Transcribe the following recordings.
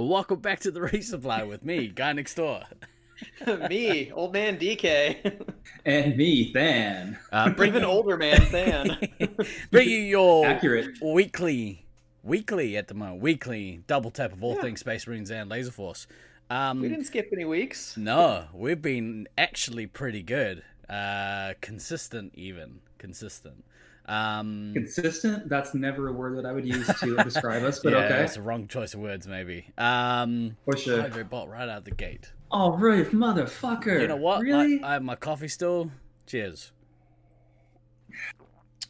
Welcome back to the Resupply with me, guy next door. Me, old man DK. And me, Than. Even older man, Than. Bringing your accurate weekly at the moment. Weekly double tap of all things Space Marines and Laserforce. We didn't skip any weeks. No, we've been actually pretty good. Consistent. Consistent? That's never a word that I would use to describe us, but yeah, okay. That's the wrong choice of words, maybe. Hydra bot right out the gate. Oh, Ruth, motherfucker. You know what? Really? I have my coffee still. Cheers.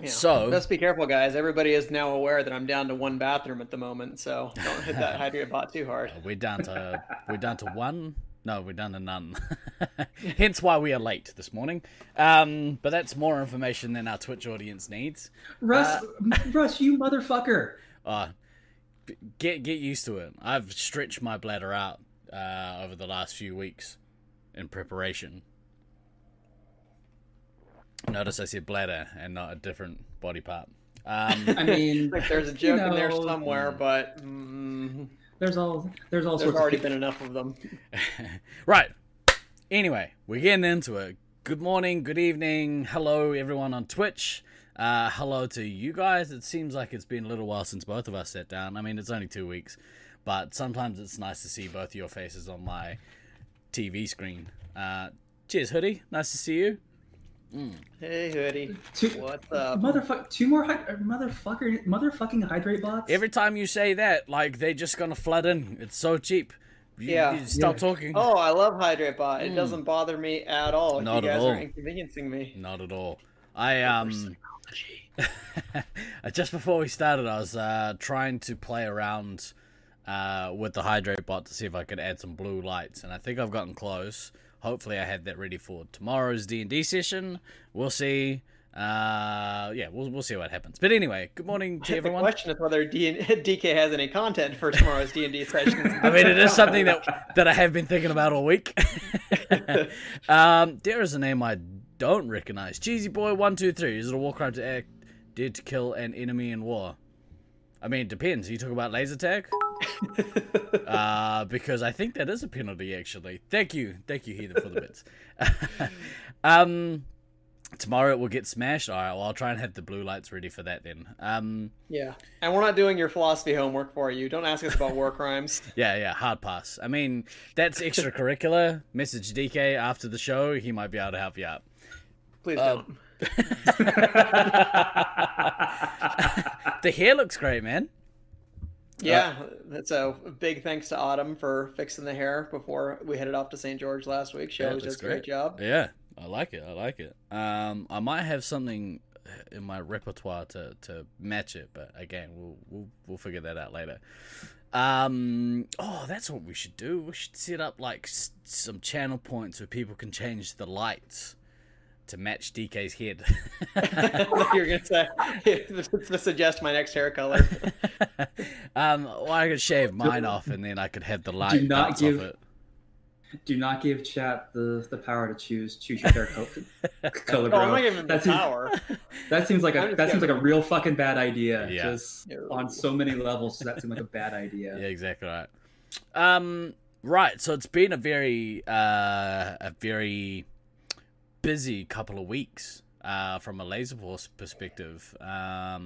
Yeah. So let's be careful, guys. Everybody is now aware that I'm down to one bathroom at the moment, so don't hit that Hydra bot too hard. We're down to none. Hence why we are late this morning. But that's more information than our Twitch audience needs. Russ, you motherfucker. Get used to it. I've stretched my bladder out over the last few weeks in preparation. Notice I said bladder and not a different body part. I mean, like there's a joke in there somewhere, but... There's all sorts. There's already been enough of them. Right. Anyway, we're getting into it. Good morning, good evening, hello everyone on Twitch. Hello to you guys. It seems like it's been a little while since both of us sat down. I mean, it's only 2 weeks, but sometimes it's nice to see both of your faces on my TV screen. Cheers, Hoodie. Nice to see you. Mm. Hey, Hoodie. What's up? Motherfucking hydrate bots. Every time you say that, like, they're just gonna flood in. It's so cheap. You stop talking. Oh, I love hydrate bot. It doesn't bother me at all. Not you guys are inconveniencing me. Not at all. Just before we started, I was trying to play around with the hydrate bot to see if I could add some blue lights, and I think I've gotten close. Hopefully I had that ready for tomorrow's D&D session. We'll see. We'll see what happens. But anyway, good morning to everyone. The question is whether DK has any content for tomorrow's D&D session. I mean, it is something that I have been thinking about all week. There is a name I don't recognize. Cheesy Boy 123. Is it a war crime to act did to kill an enemy in war? I mean, it depends. Are you talking about laser tag? Because I think that is a penalty, actually. Thank you, Heather, for the bits. Tomorrow it will get smashed. All right, well, I'll try and have the blue lights ready for that then. Yeah, and we're not doing your philosophy homework for you. Don't ask us about war crimes. Yeah, hard pass. I mean, that's extracurricular. Message DK after the show. He might be able to help you out. Please don't. The hair looks great, man. Yeah, that's a big thanks to Autumn for fixing the hair before we headed off to St. George last week. She always does a great job. Yeah, I like it. I might have something in my repertoire to match it, but again, we'll figure that out later. That's what we should do. We should set up like some channel points where people can change the lights to match DK's head. You're going to say, to suggest my next hair color. I could shave mine off and then I could have the light. Do not give chat the power to choose your hair color. I'm not giving the power. That seems like a real fucking bad idea. Yeah. Just on so many levels, that seems like a bad idea. Yeah, exactly right. Right, so it's been a very busy couple of weeks from a Laserforce perspective.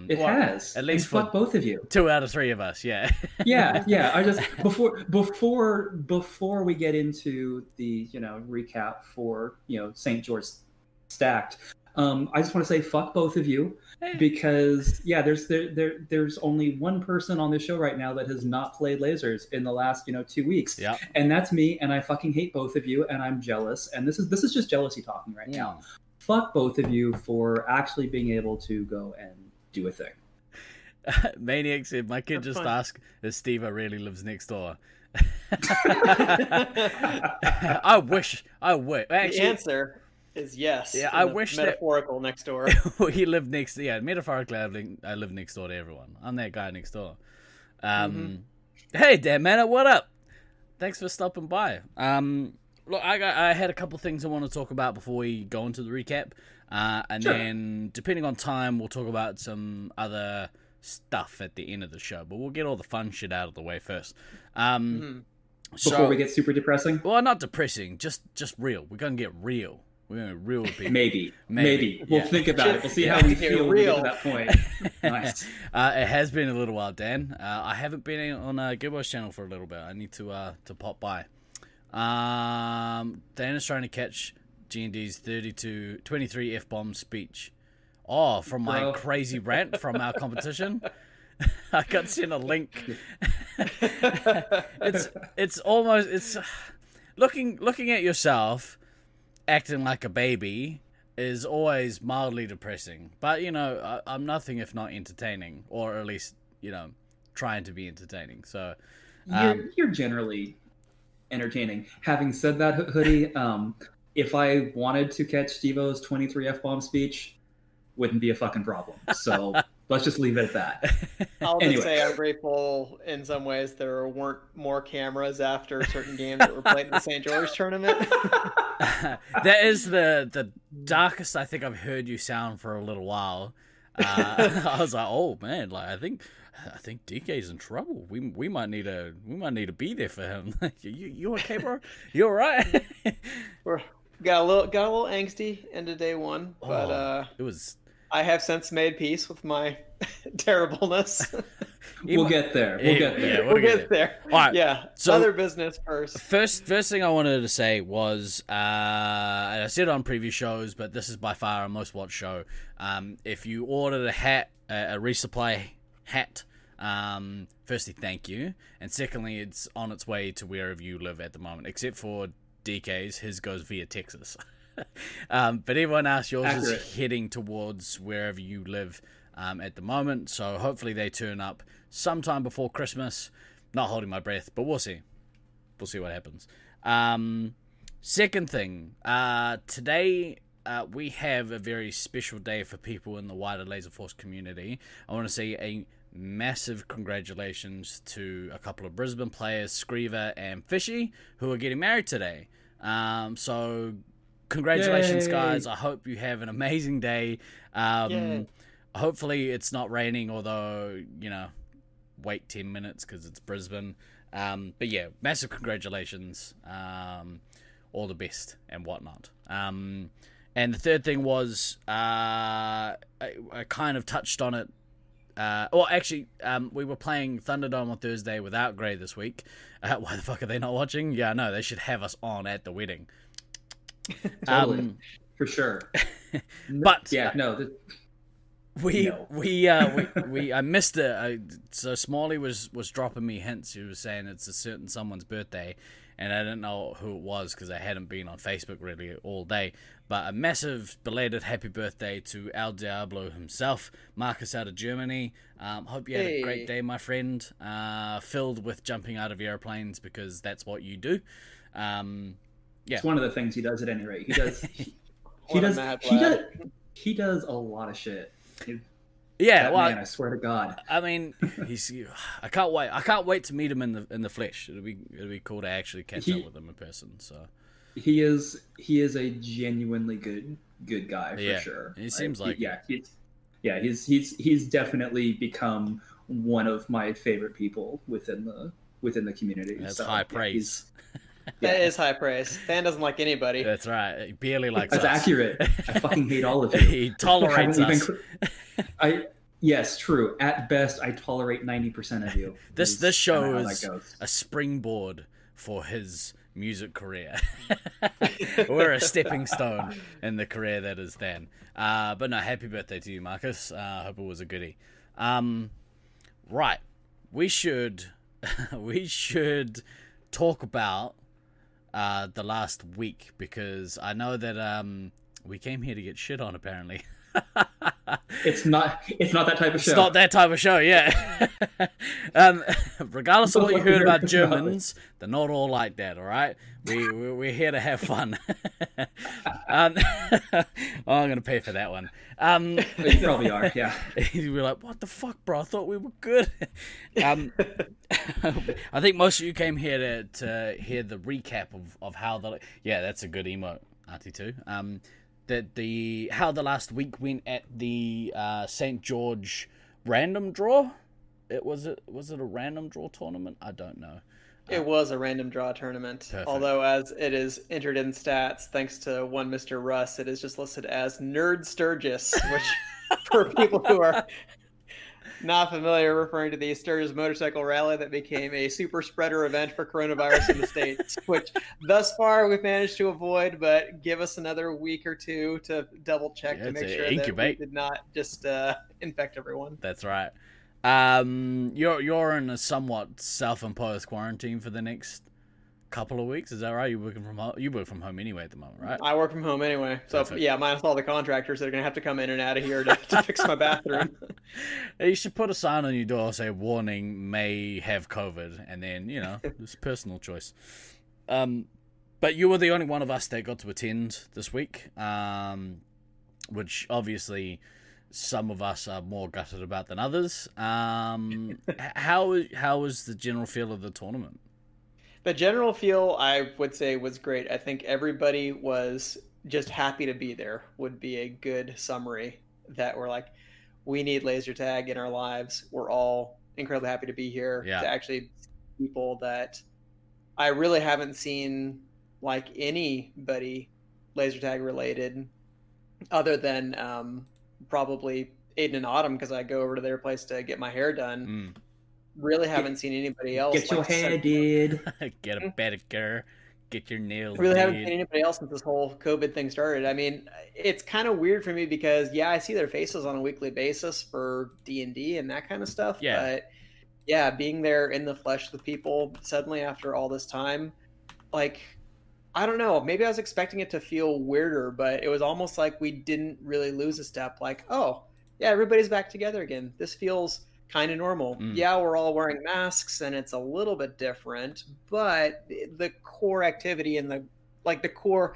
It has. At least for both of you. 2 out of 3 of us, yeah. Yeah. I just before we get into the recap for St. George Stacked, I just want to say fuck both of you because there's only one person on this show right now that has not played lasers in the last 2 weeks, and that's me, and I fucking hate both of you, and I'm jealous, and this is just jealousy talking right now. Fuck both of you for actually being able to go and do a thing. Maniac said, "My kid just asked if Stevo really lives next door." I wish. Actually, the answer is yes. Yeah, I wish metaphorical that... next door. He lived next. Yeah, metaphorically, I live next door to everyone. I'm that guy next door. Hey, Dan, man, what up? Thanks for stopping by. Look, I had a couple things I want to talk about before we go into the recap, and then depending on time, we'll talk about some other stuff at the end of the show, but we'll get all the fun shit out of the way first. Before we get super depressing? Well, not depressing, just real. We're going to get real. We're going to real people. Maybe. We'll think about it. We'll see how we feel real at that point. Nice. It has been a little while, Dan. I haven't been on Gilbo's channel for a little bit. I need to pop by. Dan is trying to catch G&D's 23 F-bomb speech. Oh, from my crazy rant from our competition. I got sent a link. It's almost looking at yourself acting like a baby is always mildly depressing. But, you know, I'm nothing if not entertaining, or at least, you know, trying to be entertaining. So you're generally entertaining. Having said that, Hoodie, if I wanted to catch Stevo's 23 F-bomb speech, wouldn't be a fucking problem. So let's just leave it at that. I'll just say I'm grateful in some ways there weren't more cameras after certain games that were played in the St. George tournament. That is the darkest I think I've heard you sound for a little while. I was like, oh man, like I think DK's in trouble. We might need to be there for him. you okay, bro? You all right? Got a little angsty into day one, but it was. I have since made peace with my terribleness. We'll get there. All right. Yeah. So other business first. First thing I wanted to say was, I said on previous shows, but this is by far our most watched show. If you ordered a hat, a Resupply hat, firstly, thank you. And secondly, it's on its way to wherever you live at the moment, except for DK's. His goes via Texas. But everyone else, yours is heading towards wherever you live at the moment. So hopefully they turn up sometime before Christmas. Not holding my breath, but we'll see. We'll see what happens. Second thing, today we have a very special day for people in the wider Laserforce community. I want to say a massive congratulations to a couple of Brisbane players, Screever and Fishy, who are getting married today. So congratulations, guys. I hope you have an amazing day. Hopefully it's not raining, although, you know, wait 10 minutes because it's Brisbane. But yeah, massive congratulations. All the best and whatnot. And the third thing was I kind of touched on it. We were playing Thunderdome on Thursday without Greg this week. Why the fuck are they not watching? Yeah, I know. They should have us on at the wedding. Totally. For sure. But yeah, no. We I missed it. So Smalley was dropping me hints. He was saying it's a certain someone's birthday, and I didn't know who it was because I hadn't been on Facebook really all day. But a massive belated happy birthday to Al Diablo himself, Marcus out of Germany. Hope you had a great day, my friend. Filled with jumping out of airplanes because that's what you do. It's one of the things he does at any rate. He does a lot of shit. Yeah, that man, I swear to God. I mean, I can't wait. I can't wait to meet him in the flesh. It'll be cool to actually catch up with him in person. So he is a genuinely good guy for sure. He seems like he's definitely become one of my favorite people within the community. That's high praise. That is high praise. Dan doesn't like anybody. That's right. He barely likes us. That's accurate. I fucking hate all of you. He tolerates us. Yes, true. At best, I tolerate 90% of you. This show is a springboard for his music career. We're a stepping stone in the career that is Dan. But no, happy birthday to you, Marcus. I hope it was a goodie. Right. We should talk about the last week, because I know that we came here to get shit on, apparently. It's not that type of show. It's not that type of show, yeah. Regardless of what you heard about Germans, they're not all like that, all right? We're here to have fun. I'm going to pay for that one. You probably are, yeah. You'll be like, what the fuck, bro? I thought we were good. I think most of you came here to hear the recap of how the... Yeah, that's a good emote, Auntie Two. How the last week went at the St. George random draw. Was it a random draw tournament? I don't know. It was a random draw tournament. Perfect. Although as it is entered in stats, thanks to one Mr. Russ, it is just listed as Nerd Sturgis, which for people who are not familiar, referring to the Sturgis motorcycle rally that became a super spreader event for coronavirus in the States, which thus far we've managed to avoid, but give us another week or two to double check to make sure incubate. That we did not just infect everyone. That's right. You're in a somewhat self-imposed quarantine for the next couple of weeks, is that right? You work from home anyway at the moment, right? I work from home anyway, so perfect. Yeah, minus all the contractors that are gonna have to come in and out of here to fix my bathroom. You should put a sign on your door, say warning, may have COVID, and then, you know, it's personal choice. But you were the only one of us that got to attend this week, which obviously some of us are more gutted about than others. How was the general feel of the tournament? The general feel, I would say, was great. I think everybody was just happy to be there, would be a good summary, that we're like, we need laser tag in our lives. We're all incredibly happy to be here, yeah, to actually see people that I really haven't seen, like, anybody laser tag related other than probably Aiden and Autumn, because I go over to their place to get my hair done. Really haven't seen anybody else. Get your hair did. Get a pedicure. Get your nails did. Really haven't seen anybody else since this whole COVID thing started. I mean, it's kind of weird for me because, yeah, I see their faces on a weekly basis for D&D and that kind of stuff. Yeah. But, yeah, being there in the flesh with people suddenly after all this time, like, I don't know. Maybe I was expecting it to feel weirder, but it was almost like we didn't really lose a step. Like, oh, yeah, everybody's back together again. This feels kind of normal. Yeah, we're all wearing masks and it's a little bit different, but the core activity and the core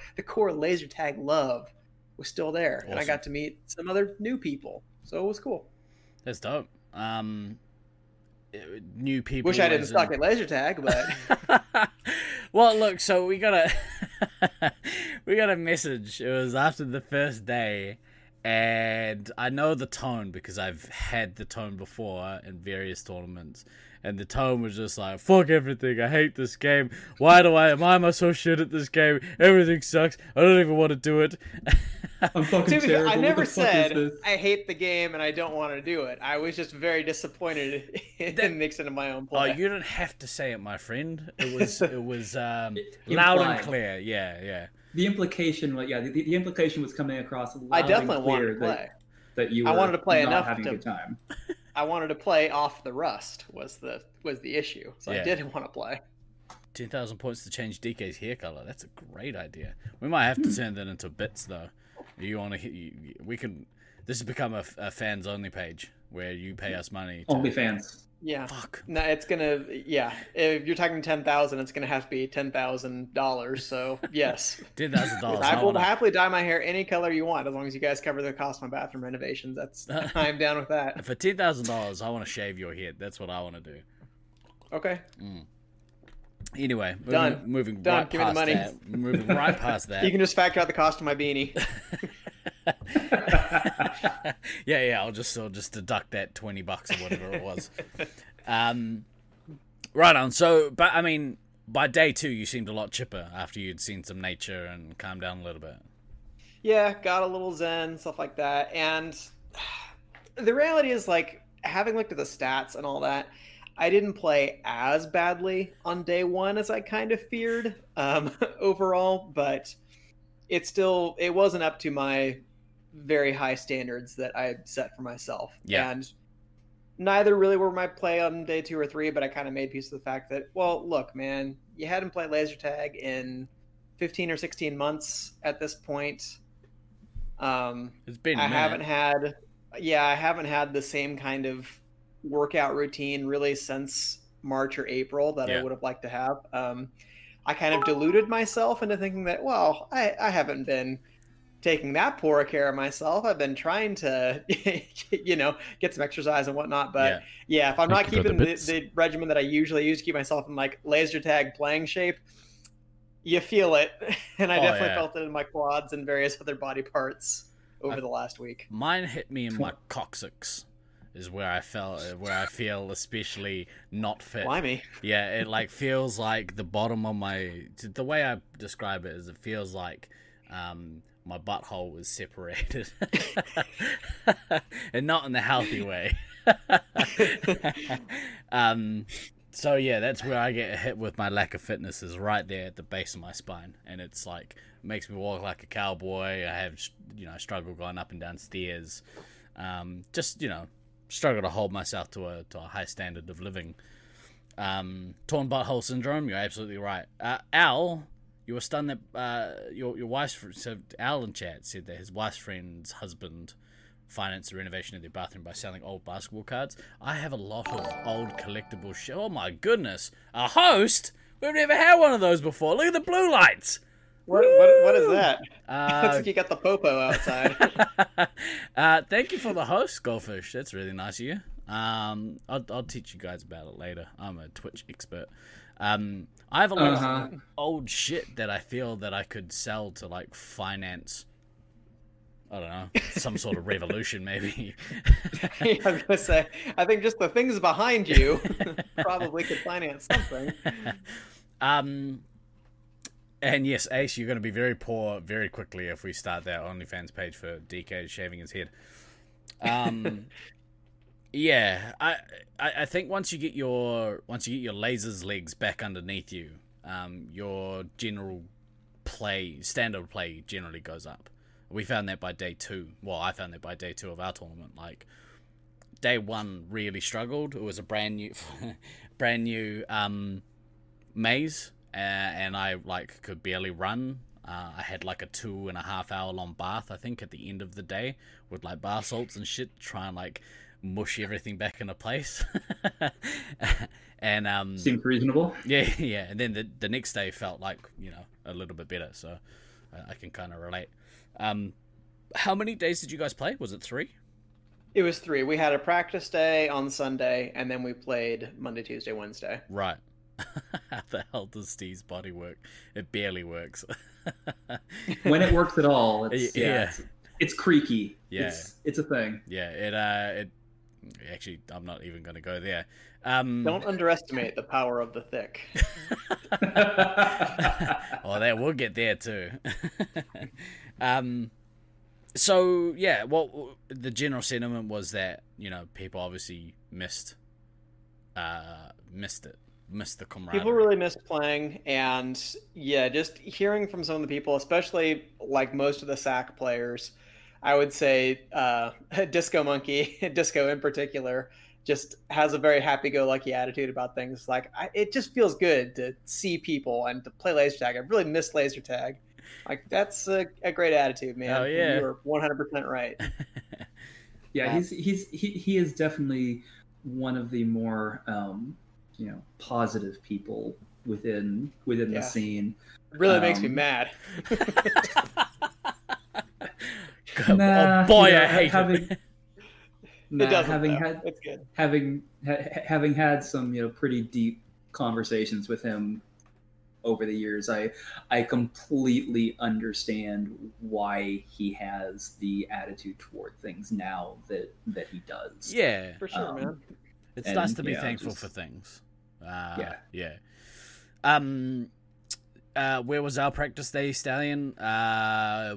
laser tag love was still there. Awesome. And I got to meet some other new people, so it was cool. That's dope. New people. Wish I didn't suck at laser tag, but well, look, so we got a message. It was after the first day. And I know the tone because I've had the tone before in various tournaments. And the tone was just like, fuck everything. I hate this game. Why am I so shit at this game? Everything sucks. I don't even want to do it. I'm fucking terrible. I never said I hate the game and I don't want to do it. I was just very disappointed in the extent of my own play. Oh, you don't have to say it, my friend. It was loud and clear. Yeah. The implication was coming across loud. I definitely wanted to play. I wanted to play enough having a good time. I wanted to play off the rust was the issue. So yeah. I didn't want to play. 10,000 points to change DK's hair color. That's a great idea. We might have to turn that into bits though. You want to? We can. This has become a fans only page where you pay us money. Only fans. Yeah. Fuck. No, it's gonna. Yeah. If you're talking 10,000, it's gonna have to be $10,000. So yes. $10,000. I will happily dye my hair any color you want, as long as you guys cover the cost of my bathroom renovations. That's I'm down with that. For $10,000, I want to shave your head. That's what I want to do. Okay. Anyway, moving right past that. You can just factor out the cost of my beanie. yeah, I'll just deduct that $20 or whatever it was. Right on. So, but I mean, by day two, you seemed a lot chipper after you'd seen some nature and calmed down a little bit. Yeah, got a little zen, stuff like that. And the reality is, like, having looked at the stats and all that, I didn't play as badly on day one as I kind of feared overall, but it wasn't up to my very high standards that I set for myself. Yeah. And neither really were my play on day two or three, but I kind of made peace with the fact that, well, look, man, you hadn't played laser tag in 15 or 16 months at this point. It's been I haven't had the same kind of workout routine really since March or April that I would have liked to have. I kind of deluded myself into thinking that, well, I haven't been taking that poor care of myself. I've been trying to, you know, get some exercise and whatnot. But yeah, if I'm not keeping the regimen that I usually use to keep myself in, like, laser tag playing shape, you feel it. And I definitely felt it in my quads and various other body parts over the last week. Mine hit me in my coccyx. is where I feel especially not fit. Blimey. Yeah, it like feels like the bottom of my, the way I describe it is it feels like my butthole is separated, and not in the healthy way. So yeah, that's where I get hit with my lack of fitness, is right there at the base of my spine, and it's like makes me walk like a cowboy. I have, struggle going up and down stairs. Struggle to hold myself to a high standard of living. Torn butthole syndrome. You're absolutely right. Al, you were stunned that your wife's, so Al in chat said that his wife's friend's husband financed the renovation of their bathroom by selling old basketball cards. I have a lot of old collectible shit. Oh my goodness, a host? We've never had one of those before. Look at the blue lights. What is that? Looks like you got the popo outside. Thank you for the host, Goldfish. That's really nice of you. I'll teach you guys about it later. I'm a Twitch expert. I have a lot of old shit that I feel that I could sell to like finance, I don't know, some sort of revolution maybe. I was gonna say, I think just the things behind you probably could finance something. And yes, Ace, you're going to be very poor very quickly if we start that OnlyFans page for DK shaving his head. Yeah, I think once you get your laser's legs back underneath you, your general play, standard of play generally goes up. We found that by day two. Well, I found that by day two of our tournament. Like day one really struggled. It was a brand new maze. And I like could barely run. I had like a 2.5 hour long bath, I think, at the end of the day with like bar salts and shit, try and like mush everything back into place. And seems reasonable. Yeah. And then the next day felt like a little bit better, so I can kind of relate. How many days did you guys play? Was it 3? It was 3. We had a practice day on Sunday, and then we played Monday, Tuesday, Wednesday. Right. How the hell does Steve's body work? It barely works. When it works at all, it's creaky. Yeah, it's a thing. Yeah, it actually, I'm not even going to go there. Don't underestimate the power of the thick. Oh, that will get there too. So yeah, well, the general sentiment was that people obviously missed it. Missed the camaraderie. People really missed playing, and yeah, just hearing from some of the people, especially like most of the SAC players, I would say Disco Monkey, Disco in particular, just has a very happy-go-lucky attitude about things. Like, it just feels good to see people and to play laser tag. I really miss laser tag. Like, that's a great attitude, man. Oh yeah, you're 100% right. Yeah, he is definitely one of the more positive people within the scene. It really makes me mad. I hate it. Having had some pretty deep conversations with him over the years, I completely understand why he has the attitude toward things now that he does. Yeah, for sure, man. It's nice to be thankful for things. Where was our practice day, Stallion?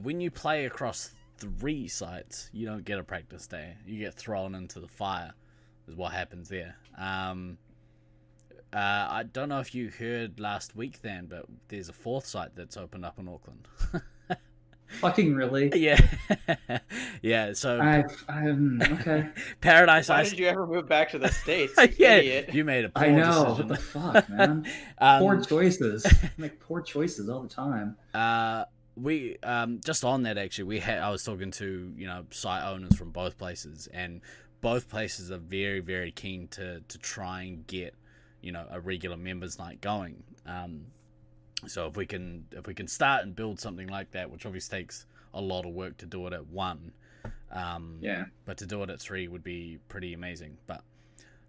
When you play across 3 sites, you don't get a practice day. You get thrown into the fire is what happens there. I don't know if you heard last week, then, but there's a 4th site that's opened up in Auckland. Fucking really? Yeah. Yeah, so okay. Paradise Island. Why did you ever move back to the States? Yeah, idiot. You made a poor decision. I know, what the fuck, man? Poor choices. I make poor choices all the time. We just on that, actually, I was talking to, site owners from both places, and both places are very, very keen to try and get, a regular members night going. So if we can start and build something like that, which obviously takes a lot of work to do it at 1, but to do it at 3 would be pretty amazing. But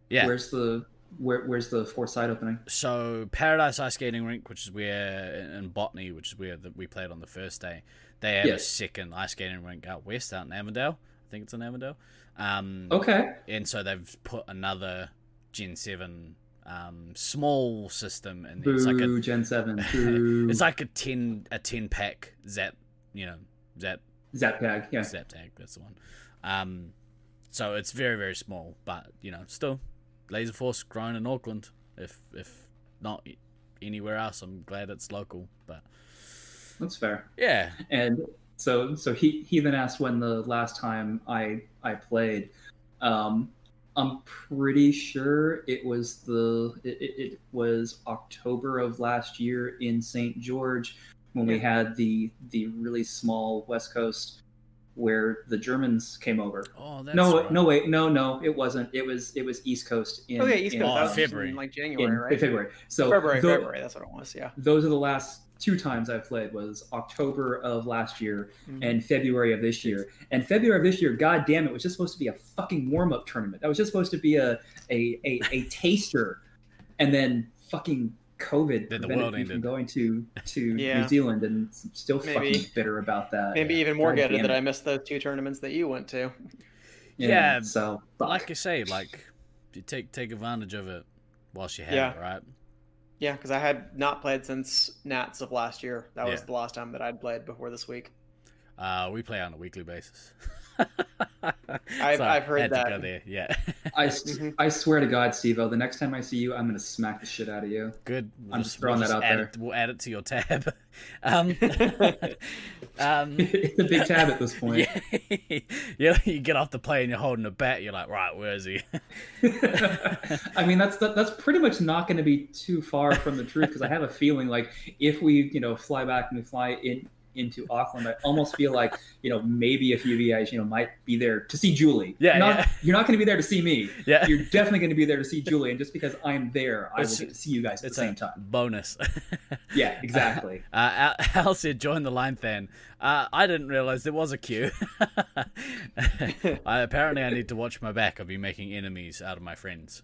yeah, where's the 4th side opening? So Paradise Ice Skating Rink, which is where in Botany, which is where we played on the first day, they have a 2nd ice skating rink out west, out in Avondale. I think it's in Avondale. Okay. And so they've put another Gen 7 small system in there. It's like a Gen 7. It's like a 10 pack zap tag. Yeah. Zap tag. That's the one. So it's very, very small, but still Laserforce grown in Auckland. If not anywhere else, I'm glad it's local, but that's fair. Yeah. And so he then asked when the last time I played. I'm pretty sure it was October of last year in St. George when we had the really small West Coast where the Germans came over. Oh, that's right. No, wait, no, it wasn't. It was East Coast in February, like January, right? February. So February. That's what it was. Yeah. Those are the last two times I've played was October of last year and February of this year. And February of this year, goddamn, it was just supposed to be a fucking warm-up tournament. That was just supposed to be a taster, and then fucking COVID prevented me from going to New Zealand, and I'm still fucking bitter about that. Maybe even more gutted that I missed those two tournaments that you went to. Yeah, so like you say, like you take advantage of it whilst you have it, right? Yeah, because I had not played since Nats of last year. That was the last time that I'd played before this week. We play on a weekly basis. I've heard that. To go there. Yeah. I swear to God, Stevo, the next time I see you, I'm going to smack the shit out of you. Good. I'm just throwing that out there. We'll add it to your tab. It's a big tab at this point. Yeah, you get off the plane, you're holding a bat, you're like, right, where is he? I mean, that's pretty much not going to be too far from the truth, because I have a feeling like if we, fly back and we fly into Auckland, I almost feel like maybe a few of you guys might be there to see Julie. You're not going to be there to see me. You're definitely going to be there to see Julie, and just because I'm there, I will get to see you guys at the same time. Bonus. Yeah, exactly. Al said, "Join the line, Than." I didn't realize there was a queue. Apparently I need to watch my back. I'll be making enemies out of my friends.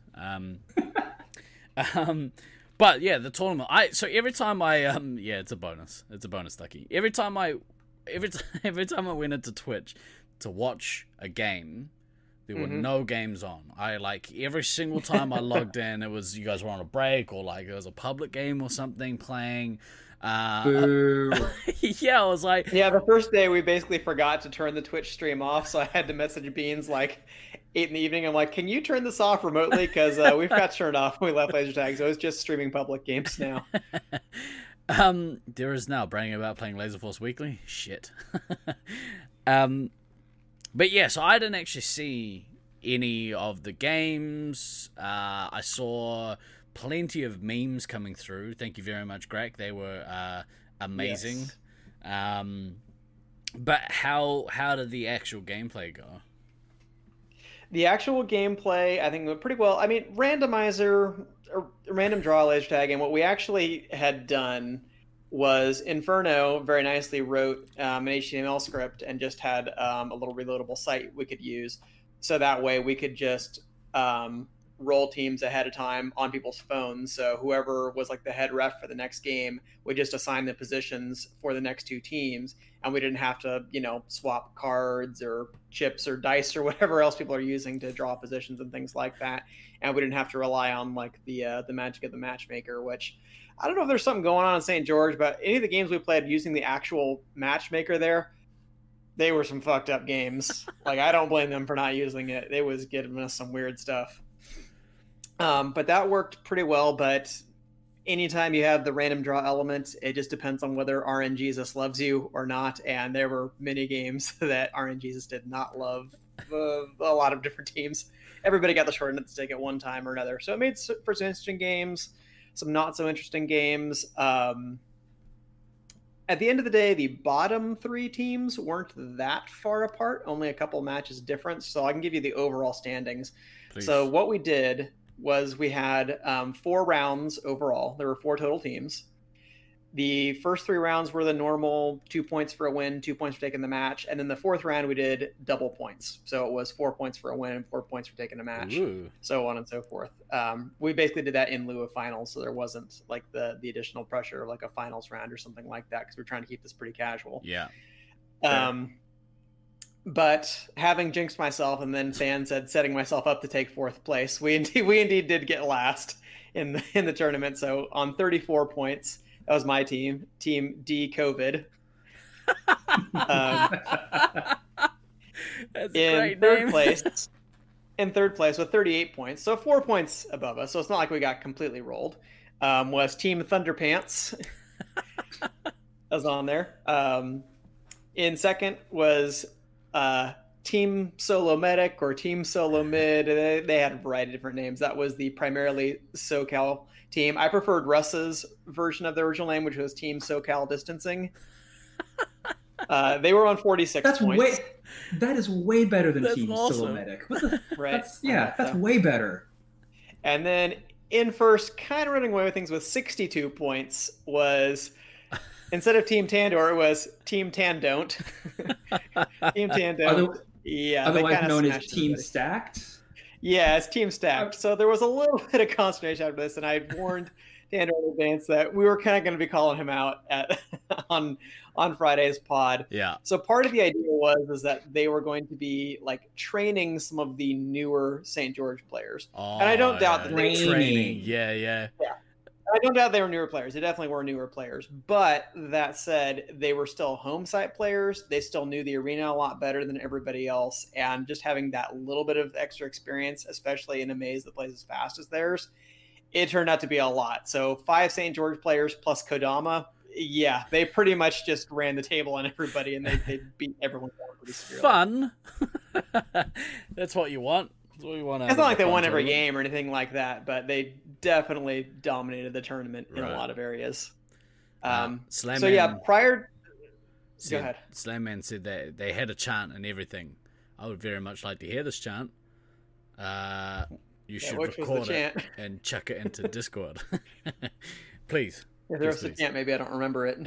But yeah, the tournament. So every time I it's a bonus. It's a bonus, Ducky. Every time I went into Twitch to watch a game, there were no games on. I every single time I logged in, it was you guys were on a break, or there was a public game or something playing. Boo. I was like, the first day we basically forgot to turn the Twitch stream off, so I had to message Beans 8 PM. I'm like, can you turn this off remotely? Because we've got turned off when we left Laser Tag, so it's just streaming public games now. There is now bragging about playing Laserforce Weekly. Shit. But yeah, so I didn't actually see any of the games. I saw plenty of memes coming through. Thank you very much, Greg. They were amazing. Yes. But how did the actual gameplay go? The actual gameplay, I think, went pretty well. I mean, randomizer, or random draw ledge tag, and what we actually had done was Inferno very nicely wrote an HTML script and just had a little reloadable site we could use. So that way we could just roll teams ahead of time on people's phones. So whoever was the head ref for the next game would just assign the positions for the next two teams, and we didn't have to swap cards or chips or dice or whatever else people are using to draw positions and things like that. And we didn't have to rely on the magic of the matchmaker, which I don't know if there's something going on in St. George, but any of the games we played using the actual matchmaker there, they were some fucked up games. I don't blame them for not using it. They was giving us some weird stuff. But that worked pretty well. But anytime you have the random draw element, it just depends on whether RNGesus loves you or not. And there were many games that RNGesus did not love. A lot of different teams. Everybody got the short end of the stick at one time or another. So it made for some interesting games, some not so interesting games. At the end of the day, the bottom three teams weren't that far apart, only a couple matches difference. So I can give you the overall standings. Please. So what we did was we had 4 rounds overall. There were 4 total teams. The first 3 rounds were the normal 2 points for a win, 2 points for taking the match. And then the fourth round, we did double points. So it was 4 points for a win and 4 points for taking a match. Ooh. So on and so forth. We basically did that in lieu of finals. So there wasn't the additional pressure of a finals round or something like that, because we're trying to keep this pretty casual. Yeah. Sure. But having jinxed myself and then Dan said setting myself up to take fourth place, we indeed did get last in the tournament. So on 34 points, that was my team, Team D COVID. That's in third place. In third place with 38 points, so 4 points above us. So it's not like we got completely rolled. Was Team Thunderpants. That was on there. In second was Team SoloMedic or Team SoloMid. They had a variety of different names. That was the primarily SoCal team. I preferred Russ's version of the original name, which was Team SoCal Distancing. They were on 46 points. That is way better than Team SoloMedic. Awesome. Right. That's way better. And then in first, kind of running away with things with 62 points was, instead of Team Tandor, it was Team Tan-don't. Team Tan-don't. Otherwise known as Team Stacked? Yeah, it's Team Stacked. So there was a little bit of consternation after this, and I had warned Tandor in advance that we were kind of going to be calling him out on Friday's pod. Yeah. So part of the idea was that they were going to be like training some of the newer St. George players. Oh, and I don't doubt that they were training. Yeah. I don't doubt they were newer players. They definitely were newer players. But that said, they were still home site players. They still knew the arena a lot better than everybody else. And just having that little bit of extra experience, especially in a maze that plays as fast as theirs, it turned out to be a lot. So 5 St. George players plus Kodama. Yeah, they pretty much just ran the table on everybody, and they beat everyone down pretty severely. Fun. That's what you want. That's what you want. It's not like they won every game or anything like that, but they definitely dominated the tournament in a lot of areas. Slamman, so yeah, go ahead. Slamman said that they had a chant and everything. I would very much like to hear this chant. You should record it and chuck it into Discord, please. If there was a chant, maybe I don't remember it.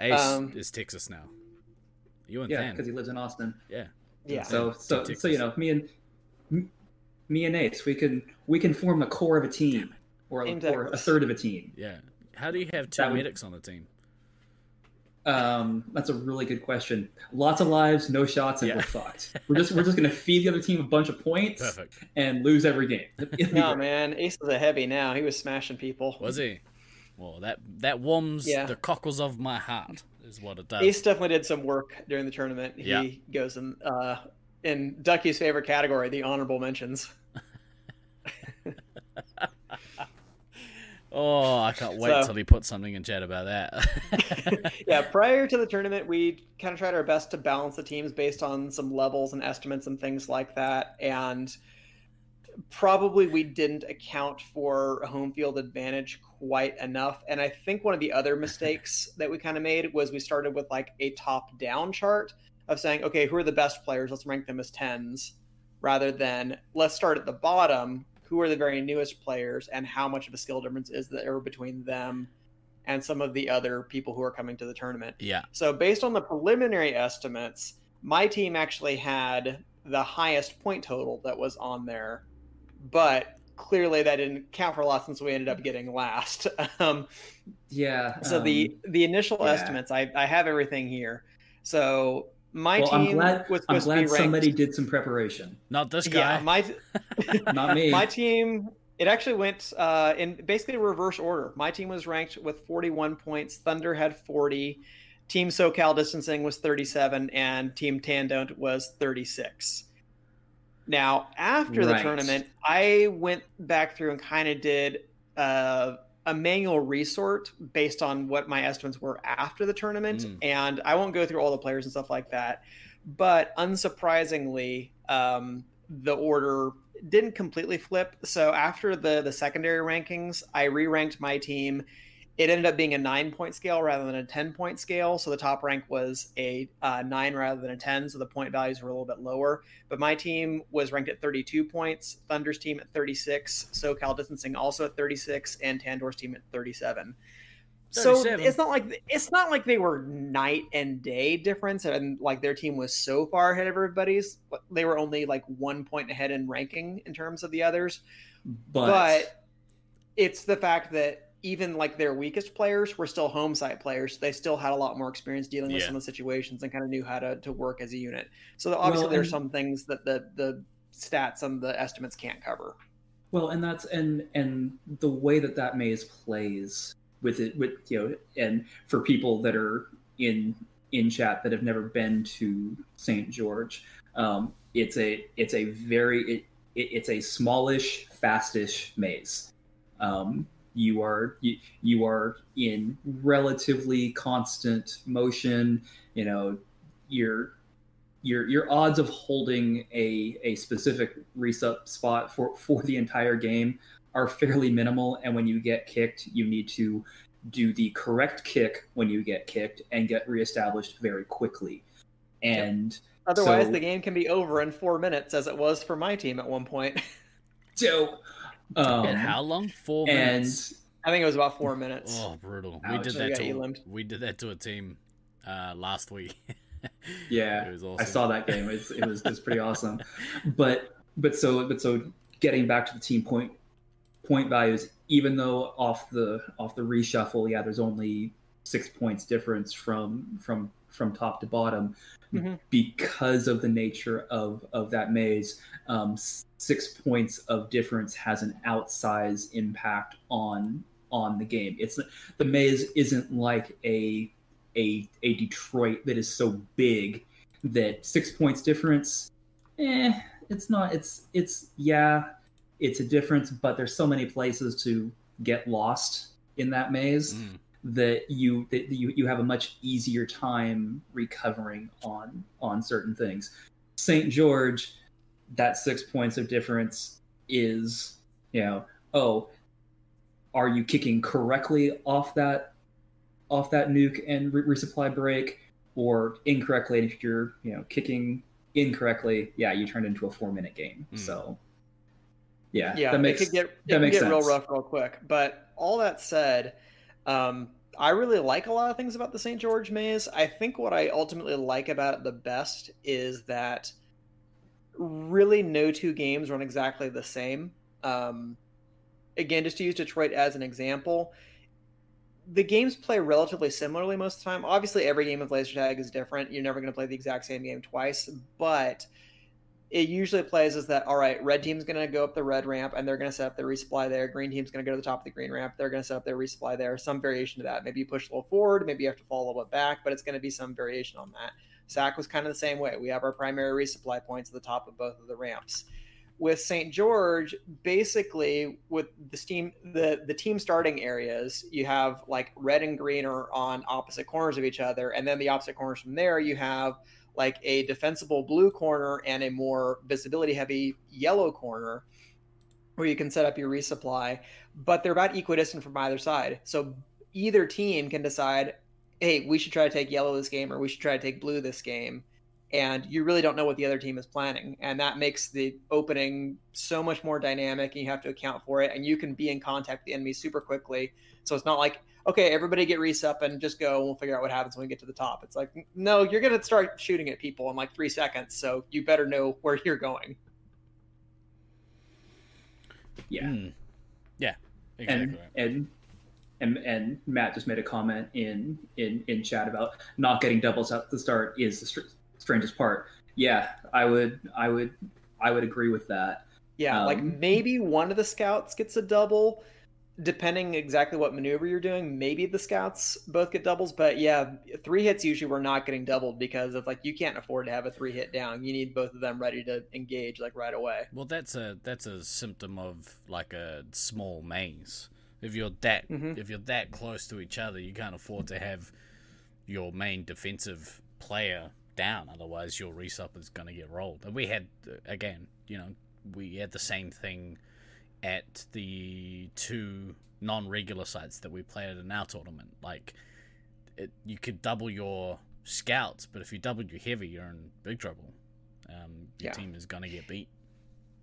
Ace is Texas now. You and Dan, because he lives in Austin. Yeah. So you know, me and Ace, we can form a core of a team, or a third of a team. Yeah. How do you have two medics on the team? That's a really good question. Lots of lives, no shots, and we're fucked. We're just gonna feed the other team a bunch of points and lose every game. No, man, Ace is a heavy now. He was smashing people. Was he? Well, that warms the cockles of my heart is what it does. Ace definitely did some work during the tournament. He goes in Ducky's favorite category, the honorable mentions. Oh, I can't wait till he puts something in chat about that. Yeah, prior to the tournament, we kind of tried our best to balance the teams based on some levels and estimates and things like that. And probably we didn't account for a home field advantage quite enough. And I think one of the other mistakes that we kind of made was we started with like a top-down chart of saying, okay, who are the best players? Let's rank them as 10s rather than let's start at the bottom. Who are the very newest players and how much of a skill difference is there between them and some of the other people who are coming to the tournament. Yeah. So based on the preliminary estimates, my team actually had the highest point total that was on there, but clearly that didn't count for a lot since we ended up getting last. So the initial estimates, I have everything here. So my team was supposed to be ranked. I'm glad somebody did some preparation. Not this guy. Yeah, not me. My team, it actually went in basically reverse order. My team was ranked with 41 points. Thunder had 40. Team SoCal Distancing was 37. And Team Tan-don't was 36. Now, after the tournament, I went back through and kind of did a manual resort based on what my estimates were after the tournament. And I won't go through all the players and stuff like that, but unsurprisingly, the order didn't completely flip. So after the secondary rankings, I re-ranked my team. It ended up being a 9-point scale rather than a 10-point scale. So the top rank was a 9 rather than a 10. So the point values were a little bit lower, but my team was ranked at 32 points. Thunder's team at 36, SoCal Distancing also at 36, and Tandor's team at 37. So it's not like they were night and day difference, and like their team was so far ahead of everybody's. They were only like 1 point ahead in ranking in terms of the others. But it's the fact that even like their weakest players were still home site players. They still had a lot more experience dealing with some of the situations and kind of knew how to work as a unit. So obviously there's some things that the stats and the estimates can't cover. Well, and that's and the way that maze plays with it, with and for people that are in chat that have never been to St. George, it's a smallish, fastish maze. You are in relatively constant motion. Your odds of holding a specific resup spot for the entire game are fairly minimal, and when you get kicked, you need to do the correct kick when you get kicked and get reestablished very quickly. And otherwise, the game can be over in 4 minutes, as it was for my team at one point. So, and how long? 4 minutes. I think it was about 4 minutes. Oh, brutal! Ouch. We did that to a team last week. Yeah, it was awesome. I saw that game. It was pretty awesome. But so getting back to the team point values, even though off the reshuffle, there's only 6 points difference from top to bottom, because of the nature of that maze. 6 points of difference has an outsized impact on the game. It's the maze isn't like a Detroit that is so big that 6 points difference, it's not. It's a difference, but there's so many places to get lost in that maze that you have a much easier time recovering on certain things. St. George, that 6 points of difference is, are you kicking correctly off that nuke and resupply break, or incorrectly? And if you're kicking incorrectly, you turned into a 4 minute game. So that makes sense. Real rough real quick. But all that said, I really like a lot of things about the St. George maze. I think what I ultimately like about it the best is that really no two games run exactly the same. Again, just to use Detroit as an example, the games play relatively similarly most of the time. Obviously, every game of laser tag is different. You're never going to play the exact same game twice, but it usually plays as that, all right, red team's going to go up the red ramp, and they're going to set up their resupply there. Green team's going to go to the top of the green ramp. They're going to set up their resupply there. Some variation of that. Maybe you push a little forward. Maybe you have to fall a little bit back, but it's going to be some variation on that. SAC was kind of the same way. We have our primary resupply points at the top of both of the ramps. With St. George, basically with the team starting areas, you have like red and green are on opposite corners of each other. And then the opposite corners from there, you have like a defensible blue corner and a more visibility heavy yellow corner where you can set up your resupply, but they're about equidistant from either side. So either team can decide, hey, we should try to take yellow this game, or we should try to take blue this game. And you really don't know what the other team is planning. And that makes the opening so much more dynamic, and you have to account for it. And you can be in contact with the enemy super quickly. So it's not like, okay, everybody get resup and just go, and we'll figure out what happens when we get to the top. It's like, no, you're going to start shooting at people in like 3 seconds. So you better know where you're going. Yeah. Mm. Yeah. Exactly. And Matt just made a comment in chat about not getting doubles at the start is the strangest part. Yeah, I would agree with that. Yeah, like maybe one of the scouts gets a double, depending exactly what maneuver you're doing. Maybe the scouts both get doubles, but yeah, three hits usually we're not getting doubled because it's like you can't afford to have a three hit down. You need both of them ready to engage like right away. Well, that's a symptom of like a small maze. If you're that close to each other, you can't afford to have your main defensive player down, otherwise your resup is going to get rolled. And we had, again, we had the same thing at the two non-regular sites that we played in our tournament. Like, you could double your scouts, but if you doubled your heavy, you're in big trouble. Your team is going to get beat.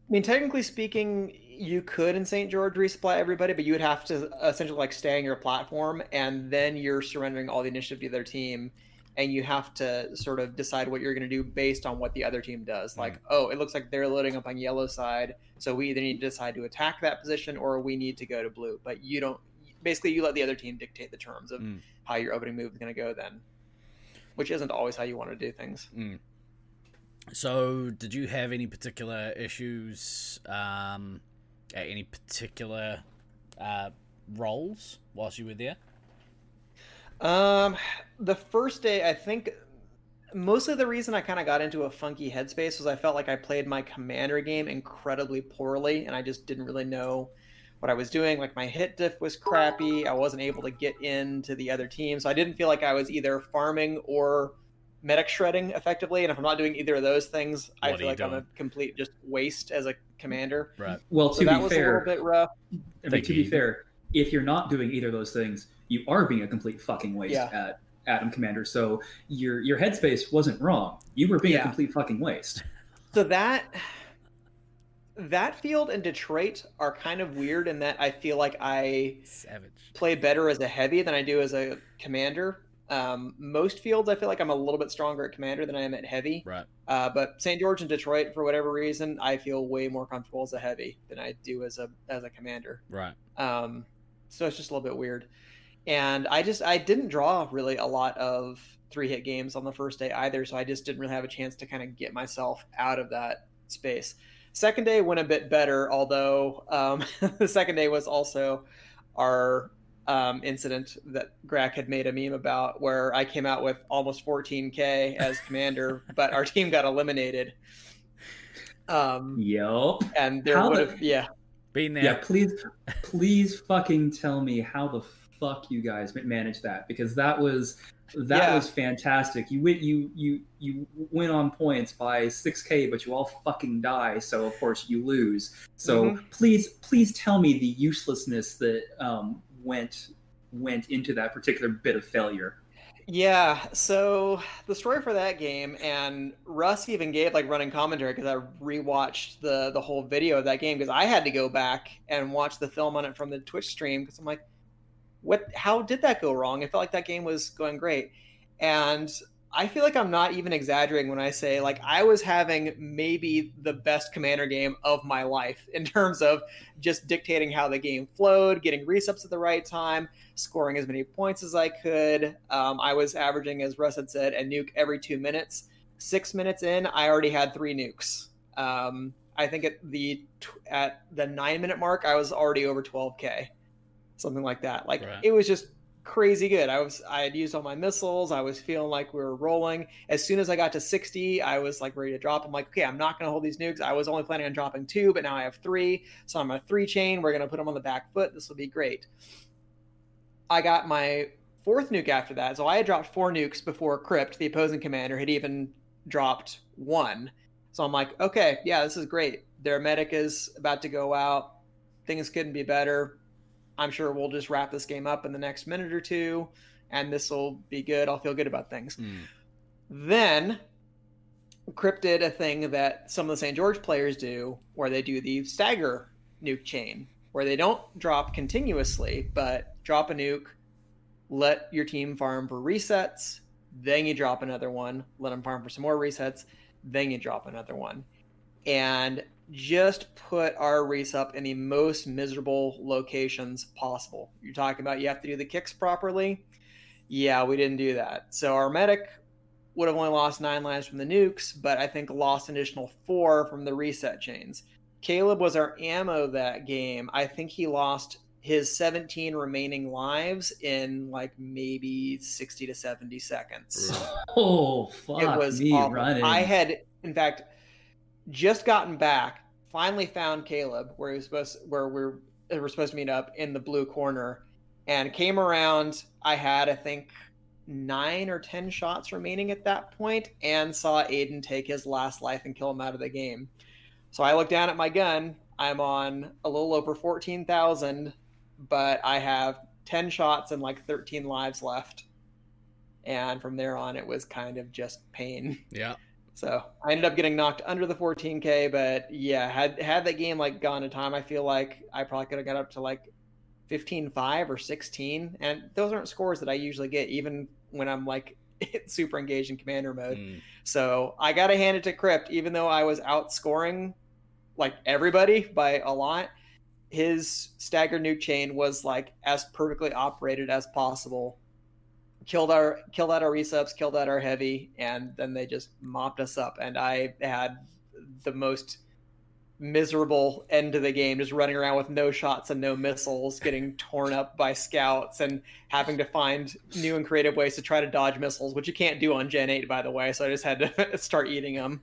I mean, technically speaking, you could in St. George resupply everybody, but you would have to essentially like stay on your platform, and then you're surrendering all the initiative to the other team. And you have to sort of decide what you're going to do based on what the other team does. Like, it looks like they're loading up on yellow side, so we either need to decide to attack that position or we need to go to blue. But you don't basically you let the other team dictate the terms of how your opening move is going to go then, which isn't always how you want to do things. So did you have any particular issues at any particular roles whilst you were there? The first day, I think mostly the reason I kind of got into a funky headspace was I felt like I played my commander game incredibly poorly, and I just didn't really know what I was doing. Like, my hit diff was crappy. I wasn't able to get into the other team, so I didn't feel like I was either farming or medic shredding effectively, and if I'm not doing either of those things, I feel like I'm a complete just waste as a commander. Right. Well, so that was a little bit rough. I mean, to be fair, if you're not doing either of those things, you are being a complete fucking waste at Atom Commander. So your headspace wasn't wrong. You were being a complete fucking waste. So that field and Detroit are kind of weird in that I feel like I play better as a heavy than I do as a commander. Most fields, I feel like I'm a little bit stronger at commander than I am at heavy. Right. But St. George and Detroit, for whatever reason, I feel way more comfortable as a heavy than I do as a commander. Right. So it's just a little bit weird. And I didn't draw really a lot of 3-hit games on the first day either, so I just didn't really have a chance to kind of get myself out of that space. Second day went a bit better, although the second day was also our incident that Greg had made a meme about, where I came out with almost 14K as commander, but our team got eliminated. Yep. And there would have, been there. Yeah, please fucking tell me how the fuck you guys managed that, because that was fantastic. You win on points by 6K, but you all fucking die, so of course you lose. So please tell me the uselessness that went into that particular bit of failure. Yeah, so the story for that game, and Russ even gave like running commentary because I rewatched the whole video of that game, because I had to go back and watch the film on it from the Twitch stream, because I'm like, how did that go wrong? I felt like that game was going great. And I feel like I'm not even exaggerating when I say, like, I was having maybe the best commander game of my life in terms of just dictating how the game flowed, getting resups at the right time, scoring as many points as I could. I was averaging, as Russ had said, a nuke every 2 minutes. 6 minutes in, I already had 3 nukes. I think at the 9-minute mark, I was already over 12K. Something like that. Like, right. It was just crazy good. I had used all my missiles. I was feeling like we were rolling. As soon as I got to 60, I was like ready to drop. I'm like, okay, I'm not going to hold these nukes. I was only planning on dropping 2, but now I have 3. So I'm a 3-chain. We're going to put them on the back foot. This will be great. I got my 4th nuke after that. So I had dropped 4 nukes before Crypt, the opposing commander, had even dropped 1. So I'm like, okay, yeah, this is great. Their medic is about to go out. Things couldn't be better. I'm sure we'll just wrap this game up in the next minute or two, and this will be good. I'll feel good about things. Then Crypt did a thing that some of the St. George players do, where they do the stagger nuke chain, where they don't drop continuously, but drop a nuke, let your team farm for resets, then you drop another one, let them farm for some more resets, then you drop another one. And just put our resup in the most miserable locations possible. You're talking about you have to do the kicks properly. Yeah, we didn't do that. So our medic would have only lost 9 lives from the nukes, but I think lost an additional 4 from the reset chains. Caleb was our ammo that game. I think he lost his 17 remaining lives in like maybe 60 to 70 seconds. Oh, fuck. It was me awful. Running. I had, in fact, just gotten back, finally found Caleb where we were supposed to meet up in the blue corner, and came around. I had, I think, 9 or 10 shots remaining at that point, and saw Aiden take his last life and kill him out of the game. So I looked down at my gun. I'm on a little over 14,000, but I have 10 shots and like 13 lives left. And from there on, it was kind of just pain. Yeah. So I ended up getting knocked under the 14K, but yeah, had that game like gone to time, I feel like I probably could have got up to like 15-5 or 16. And those aren't scores that I usually get, even when I'm like super engaged in commander mode. So I got to hand it to Crypt, even though I was outscoring like everybody by a lot. his stagger nuke chain was like as perfectly operated as possible. Killed out our resubs, killed out our heavy, and then they just mopped us up. And I had the most miserable end to the game, just running around with no shots and no missiles, getting torn up by scouts and having to find new and creative ways to try to dodge missiles, which you can't do on Gen 8, by the way. So I just had to start eating them.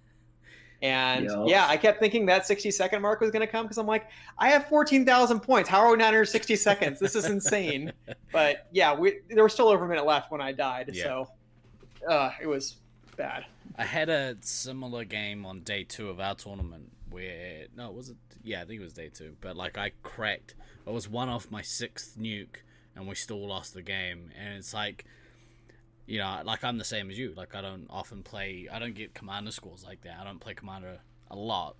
And yeah, I kept thinking that 60-second mark was going to come because I'm like, I have 14,000 points. How are we not under 60 seconds? This is insane. But yeah, there was still over a minute left when I died. Yeah. So it was bad. I had a similar game on day two of our tournament where, I think it was day two. But like I was one off my sixth nuke and we still lost the game. And it's like, you know, like I'm the same as you. Like I don't get commander scores like that. I don't play commander a lot.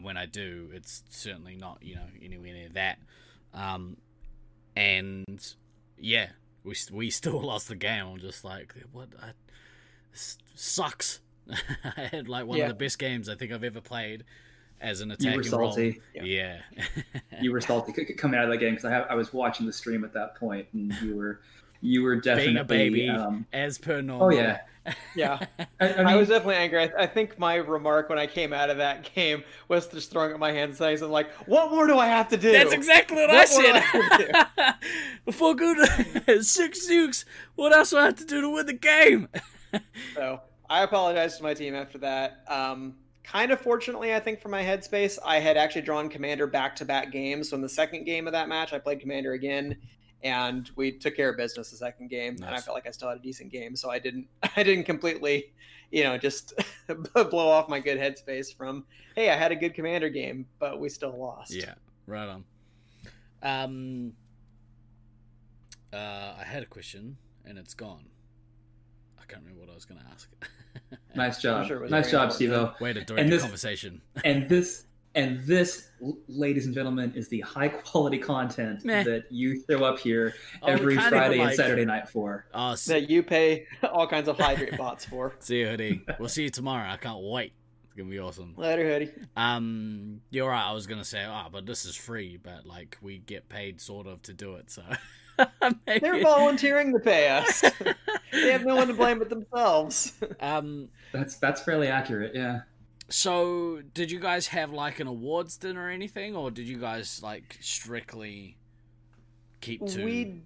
When I do, it's certainly not, you know, anywhere near that. And yeah, we still lost the game. I'm just like, this sucks. I had like one of the best games I think I've ever played as an attacking role. Yeah. You were salty coming out of that game because I was watching the stream at that point, and you were definitely being a baby, as per normal. Oh yeah, yeah. I was definitely angry. I think my remark when I came out of that game was just throwing up my hands and saying, "Like, what more do I have to do?" That's exactly what I said. Before good 6 nukes, what else do I have to do to win the game? So I apologized to my team after that. Kind of fortunately, I think for my headspace, I had actually drawn Commander back-to-back games. So in the second game of that match, I played Commander again. And we took care of business the second game, nice. And I felt like I still had a decent game, so I didn't completely, you know, just blow off my good headspace from, hey, I had a good commander game, but we still lost. Yeah, right on. I had a question, and it's gone. I can't remember what I was going to ask. Nice job. Sure nice job, Stevo. Way to direct the conversation. And this, ladies and gentlemen, is the high-quality content that you show up here every Friday and Saturday night for. That you pay all kinds of Hydra bots for. See you, Hoodie. We'll see you tomorrow. I can't wait. It's going to be awesome. Later, Hoodie. You're right. I was going to say, but this is free, but, like, we get paid sort of to do it, so... They're volunteering to pay us. They have no one to blame but themselves. That's fairly accurate, yeah. So, did you guys have, like, an awards dinner or anything? Or did you guys, like, strictly keep to... We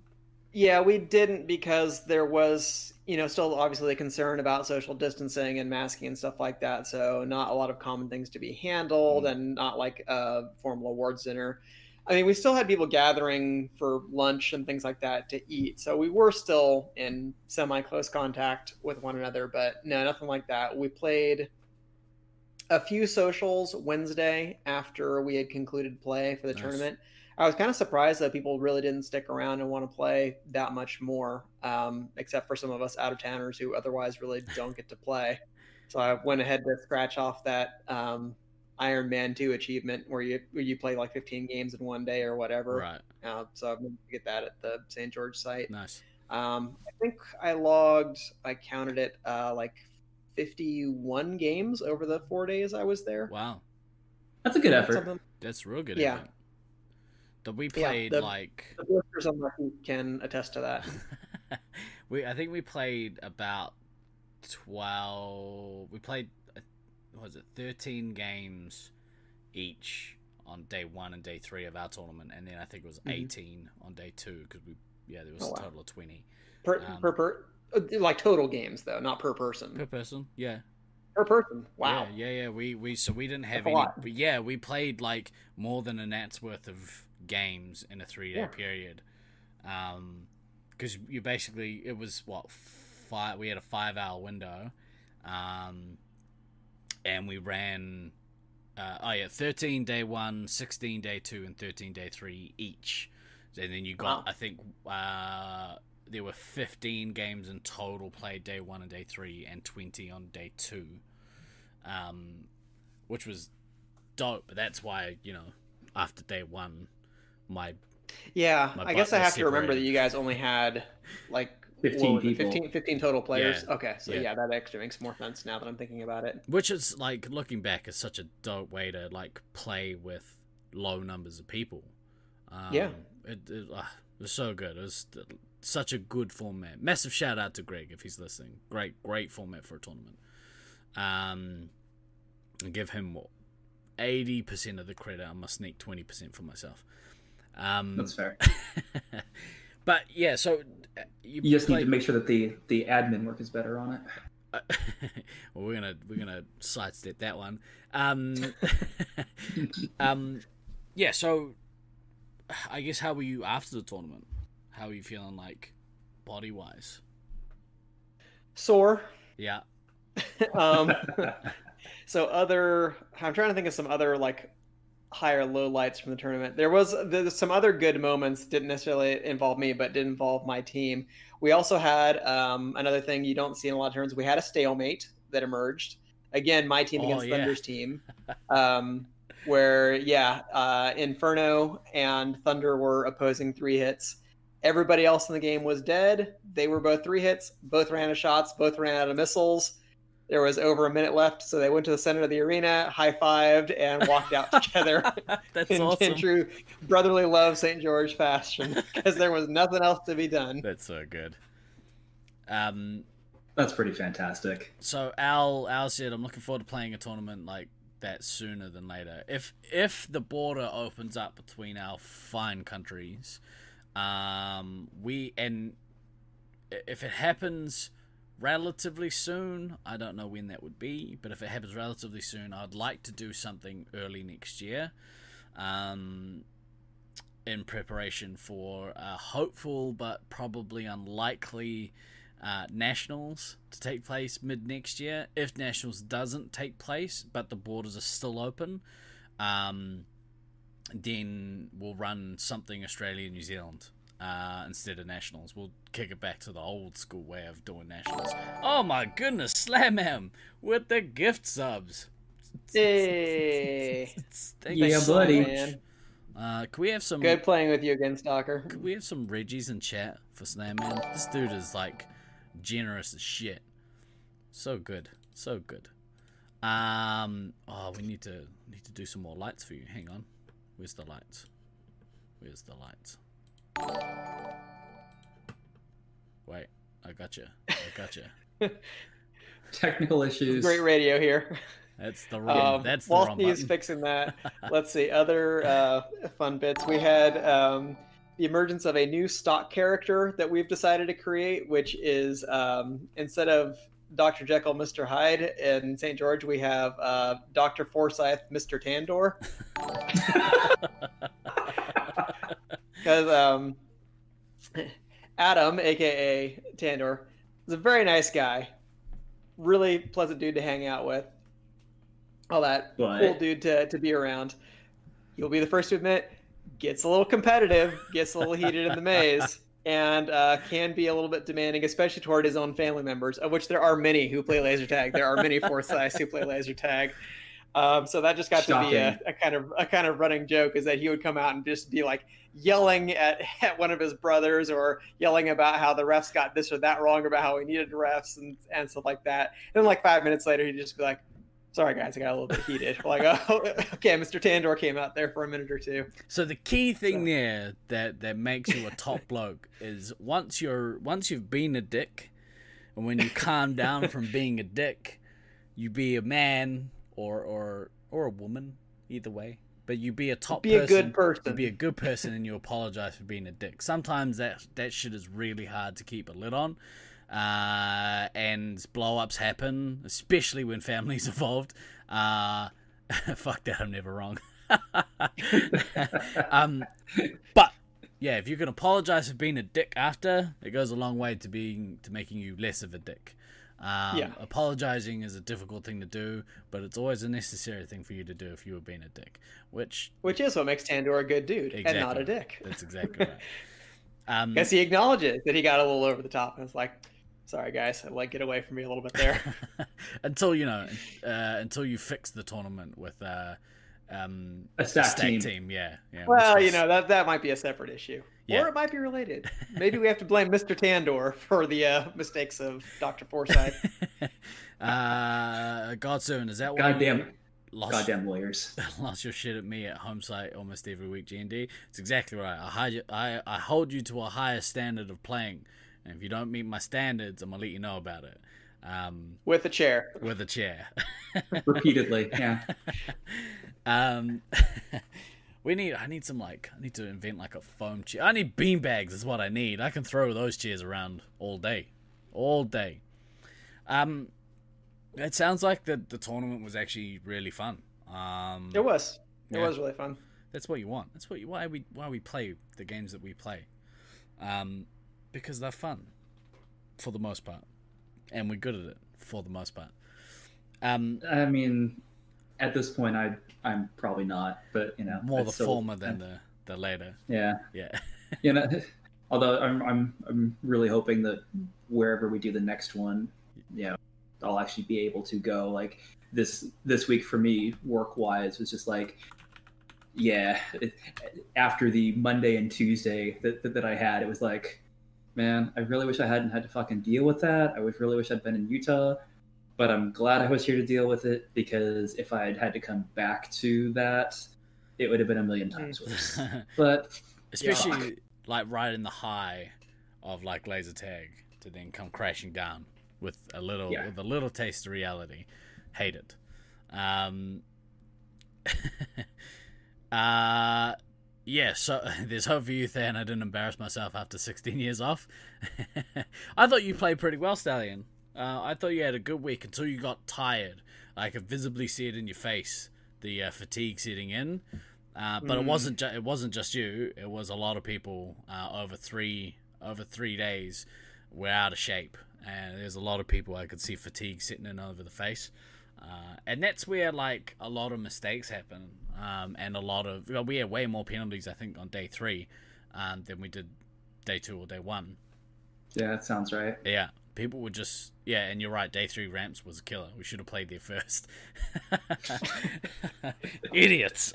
didn't because there was, you know, still obviously a concern about social distancing and masking and stuff like that. So, not a lot of common things to be handled and not, like, a formal awards dinner. I mean, we still had people gathering for lunch and things like that to eat. So, we were still in semi-close contact with one another. But, no, nothing like that. We played... a few socials Wednesday after we had concluded play for the tournament. I was kind of surprised that people really didn't stick around and want to play that much more, except for some of us out-of-towners who otherwise really don't get to play. So I went ahead to scratch off that Iron Man 2 achievement where you play like 15 games in one day or whatever. Right. So I'm going to get that at the St. George site. Nice. I think I counted it like 51 games over the 4 days I was there. Wow. That's a good effort. That's real good effort. That we played the blisters on my feet can attest to that. I think we played about 12... We played, 13 games each on day one and day three of our tournament, and then I think it was 18 on day two, because there was a total of 20. Like total games though, not per person. Per person, yeah. Per person, wow. Yeah. We we didn't have any. But yeah, we played like more than a nat's worth of games in a 3-day period. Because you basically it was five. We had a 5-hour window, and we ran. 13 day one, 16 day two, and 13 day three each. And then you got I think. There were 15 games in total played day one and day three and 20 on day two, which was dope. But that's why, you know, after day one, my I guess I have separated. To remember that you guys only had like 15 total players. Yeah. Okay. So yeah, that actually makes more sense now that I'm thinking about it, which is like looking back is such a dope way to like play with low numbers of people. It was so good. It was such a good format. Massive shout out to Greg if he's listening. Great format for a tournament. I give him 80% of the credit. I must sneak 20% for myself. That's fair. But yeah, so you just need to make sure that the admin work is better on it. Well, we're gonna sidestep that one. Yeah. So, I guess how were you after the tournament? How are you feeling, like, body wise? Sore. Yeah. So I'm trying to think of some other like higher low lights from the tournament. There's some other good moments. Didn't necessarily involve me, but did involve my team. We also had another thing you don't see in a lot of tournaments. We had a stalemate that emerged. Again, my team against Thunder's team, where Inferno and Thunder were opposing three hits. Everybody else in the game was dead. They were both three hits. Both ran out of shots. Both ran out of missiles. There was over a minute left, so they went to the center of the arena, high-fived, and walked out together. That's awesome. In true brotherly love St. George fashion, because there was nothing else to be done. That's so good. That's pretty fantastic. So Al said, I'm looking forward to playing a tournament like that sooner than later. If the border opens up between our fine countries, and if it happens relatively soon, I don't know when that would be, but if it happens relatively soon, I'd like to do something early next year, in preparation for hopeful but probably unlikely nationals to take place mid next year. If nationals doesn't take place, but the borders are still open, then we'll run something Australia, New Zealand. Instead of nationals, we'll kick it back to the old school way of doing nationals. Oh my goodness, Slamman with the gift subs. Hey, yeah, so buddy. Man. Can we have some? Good playing with you again, Stalker. Could we have some Reggies in chat for Slamman? This dude is like generous as shit. So good. We need to do some more lights for you. Hang on. Where's the lights? Wait, I gotcha. Technical issues. Great radio here. That's the wrong. That's the wrong button. He's fixing that. Let's see other fun bits. We had the emergence of a new stock character that we've decided to create, which is instead of Dr. Jekyll, Mr. Hyde in St. George, we have Dr. Forsyth, Mr. Tandor. Because Adam, a.k.a. Tandor, is a very nice guy. Really pleasant dude to hang out with. All that. But cool dude to be around. You'll be the first to admit, gets a little competitive, gets a little heated in the maze, and can be a little bit demanding, especially toward his own family members, of which there are many who play laser tag. There are many Forsyths who play laser tag. So that just got Shocking. To be a kind of running joke, is that he would come out and just be like yelling at one of his brothers, or yelling about how the refs got this or that wrong, about how we needed refs and stuff like that. And then like 5 minutes later, he'd just be like, sorry guys, I got a little bit heated. We're like, oh, okay, Mr. Tandor came out there for a minute or two. So the key thing there that makes you a top bloke is once you've been a dick, and when you calm down from being a dick, you be a man. Or a woman, either way. But you be a top person. Be a good person. You be a good person, and you apologize for being a dick. Sometimes that shit is really hard to keep a lid on, and blow-ups happen, especially when family's involved. Fuck that, I'm never wrong. But yeah, if you can apologize for being a dick after, it goes a long way to making you less of a dick. Apologizing is a difficult thing to do, but it's always a necessary thing for you to do if you were being a dick, which is what makes Tandor a good dude, exactly, and not a dick. That's exactly right. Because he acknowledges that he got a little over the top, and it's like, sorry guys, I'd like get away from me a little bit there. until you fix the tournament with a stack team. Yeah. Well, was... that might be a separate issue. Yeah. Or it might be related. Maybe we have to blame Mr. Tandor for the mistakes of Dr. Forsyth. God, soon is that one? Goddamn, Goddamn lawyers. Lost your shit at me at home site almost every week, GND. It's exactly right. I hold you to a higher standard of playing. And if you don't meet my standards, I'm going to let you know about it. With a chair. With a chair. Repeatedly, yeah. I need to invent like a foam chair. I need beanbags is what I need. I can throw those chairs around all day. All day. It sounds like the tournament was actually really fun. It was. It was really fun. That's what you want. That's what why we play the games that we play. Because they're fun, for the most part. And we're good at it, for the most part. I mean, at this point, I'm probably not, but, you know. More the former than the later. Yeah. Yeah. You know, although I'm really hoping that wherever we do the next one, you know, I'll actually be able to go. Like this week for me, work-wise, was just like, yeah. After the Monday and Tuesday that I had, it was like, man, I really wish I hadn't had to fucking deal with that. I would really wish I'd been in Utah, but I'm glad I was here to deal with it, because if I had to come back to that, it would have been a million times worse. But especially like right in the high of like laser tag to then come crashing down. With a little taste of reality. Hate it. Yeah, so there's hope for you, Than. I didn't embarrass myself after 16 years off. I thought you played pretty well, Stallion. I thought you had a good week until you got tired. I could visibly see it in your face, the fatigue setting in. But it wasn't just you. It was a lot of people over three days were out of shape. And there's a lot of people I could see fatigue sitting in over the face. And that's where, like, a lot of mistakes happen. And a lot of... Well, we had way more penalties, I think, on day 3 than we did day 2 or day 1. Yeah, that sounds right. Yeah. People were just... Yeah, and you're right. Day 3 ramps was a killer. We should have played there first. Idiots.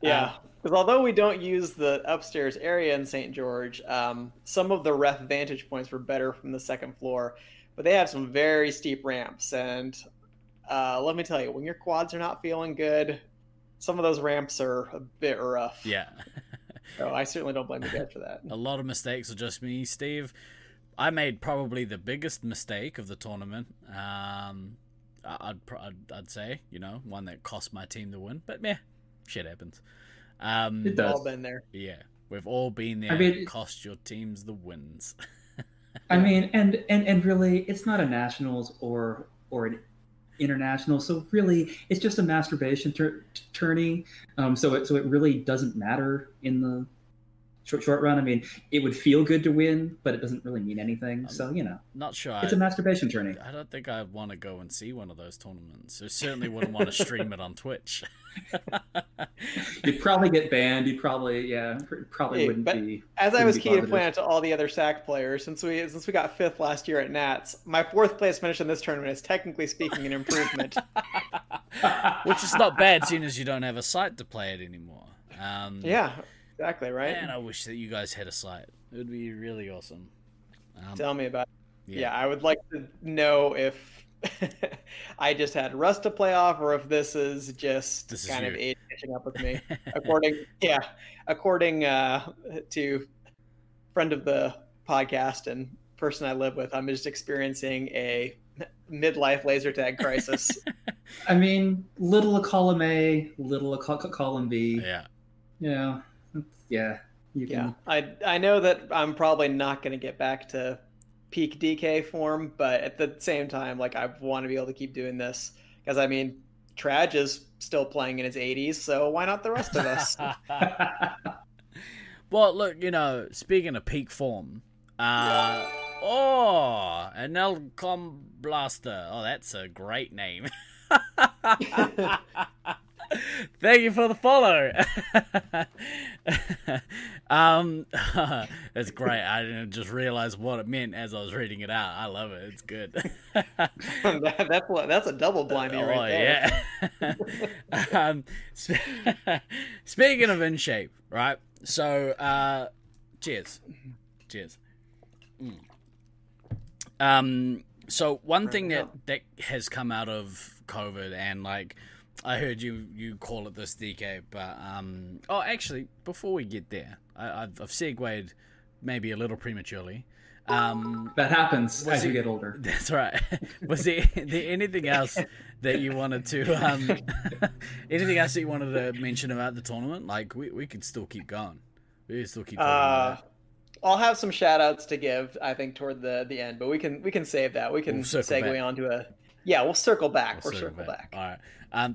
Yeah. Because although we don't use the upstairs area in St. George, some of the ref vantage points were better from the second floor, but they have some very steep ramps. And let me tell you, when your quads are not feeling good, some of those ramps are a bit rough. Yeah. So I certainly don't blame you guys for that. A lot of mistakes are just me, Steve. I made probably the biggest mistake of the tournament. I'd say, you know, one that cost my team the win, but meh, shit happens. We've all been there. Yeah, we've all been there. I mean, and cost your teams the wins. I mean, and really, it's not a nationals or an international. So really, it's just a masturbation tourney. So it really doesn't matter in the short run. I mean, it would feel good to win, but it doesn't really mean anything. So you know, not sure. It's a masturbation tourney. I don't think I'd want to go and see one of those tournaments. I certainly wouldn't want to stream it on Twitch. You'd probably get banned. You probably, yeah, wouldn't be. As I was keen to point out to all the other SAC players, since we got 5th last year at Nats, my 4th place finish in this tournament is technically speaking an improvement, which is not bad, seeing as you don't have a site to play it anymore. Yeah, exactly right. And I wish that you guys had a site. It would be really awesome. Tell me about it. Yeah, I would like to know if. I just had Russ to play off, or if this is kind of Aiden catching up with me. According to friend of the podcast and person I live with, I'm just experiencing a midlife laser tag crisis. I mean, little of column A, little of column B. Yeah. You know, yeah. You can... Yeah. I know that I'm probably not going to get back to peak DK form, but at the same time, like, I want to be able to keep doing this, because I mean, Traj is still playing in his 80s, so why not the rest of us? Well, look, you know, speaking of peak form, an Elcom Blaster. Oh, that's a great name. Thank you for the follow. That's great. I didn't just realize what it meant as I was reading it out. I love it. It's good. That's a double blindy right there. Yeah. Speaking of in shape, right? So, cheers. Mm. So one thing that has come out of COVID and like I heard you call it this, DK, but oh, actually, before we get there, I've segued maybe a little prematurely. That happens as you get older. That's right. Was there anything else that you wanted to anything else that you wanted to mention about the tournament? Like we could still keep going. We could still keep talking about it. I'll have some shout outs to give, I think, toward the end, but we can save that. We can segue onto a we'll circle back. We'll circle back. All right.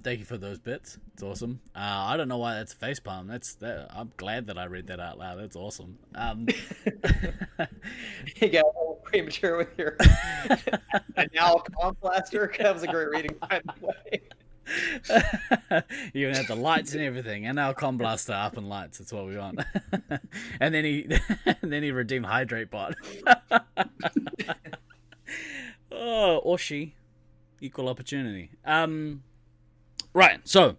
Thank you for those bits. It's awesome. I don't know why that's a face palm. I'm glad that I read that out loud. That's awesome. You got a little premature with your and now plaster. That was a great reading, by the way. You even had the lights and everything, and our comm blaster up in lights. That's what we want. And then he redeemed Hydrate Bot. Oh, or she, equal opportunity. Right. So,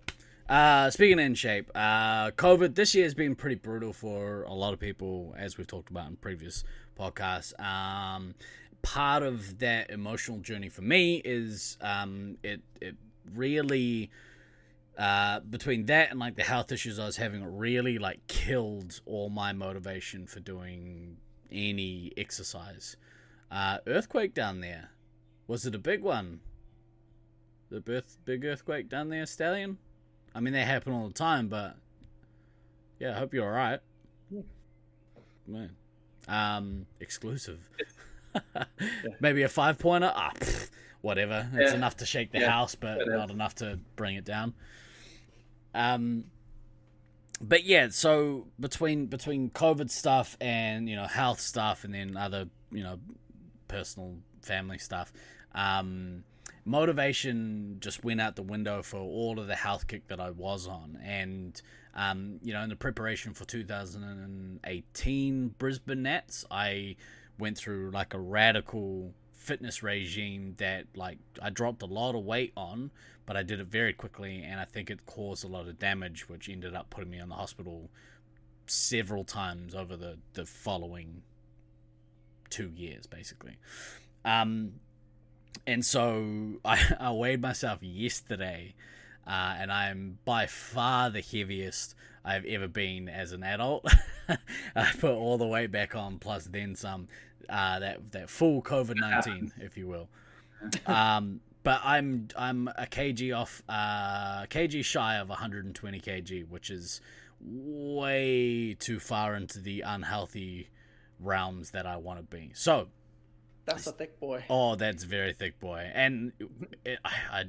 speaking of in shape, COVID this year has been pretty brutal for a lot of people, as we've talked about in previous podcasts. Part of that emotional journey for me is it really between that and like the health issues I was having, it really like killed all my motivation for doing any exercise. Earthquake down there, was it a big one? Big earthquake down there, Stallion? I mean, they happen all the time, but yeah, I hope you're all right. Yeah. Man. Exclusive. Yeah. Maybe a 5-pointer? Whatever. It's enough to shake the house, but not enough to bring it down. But yeah, so between COVID stuff and, you know, health stuff and then other, you know, personal family stuff, motivation just went out the window for all of the health kick that I was on. And, you know, in the preparation for 2018 Brisbane Nats, I went through like a radical fitness regime that like I dropped a lot of weight on, but I did it very quickly, and I think it caused a lot of damage, which ended up putting me in the hospital several times over the following 2 years, basically. And so I weighed myself yesterday, and I'm by far the heaviest I've ever been as an adult. I put all the weight back on, plus then some, that full COVID-19, if you will. But I'm a kg off, kg shy of 120 kg, which is way too far into the unhealthy realms that I want to be. So, that's a thick boy. Oh, that's very thick boy, and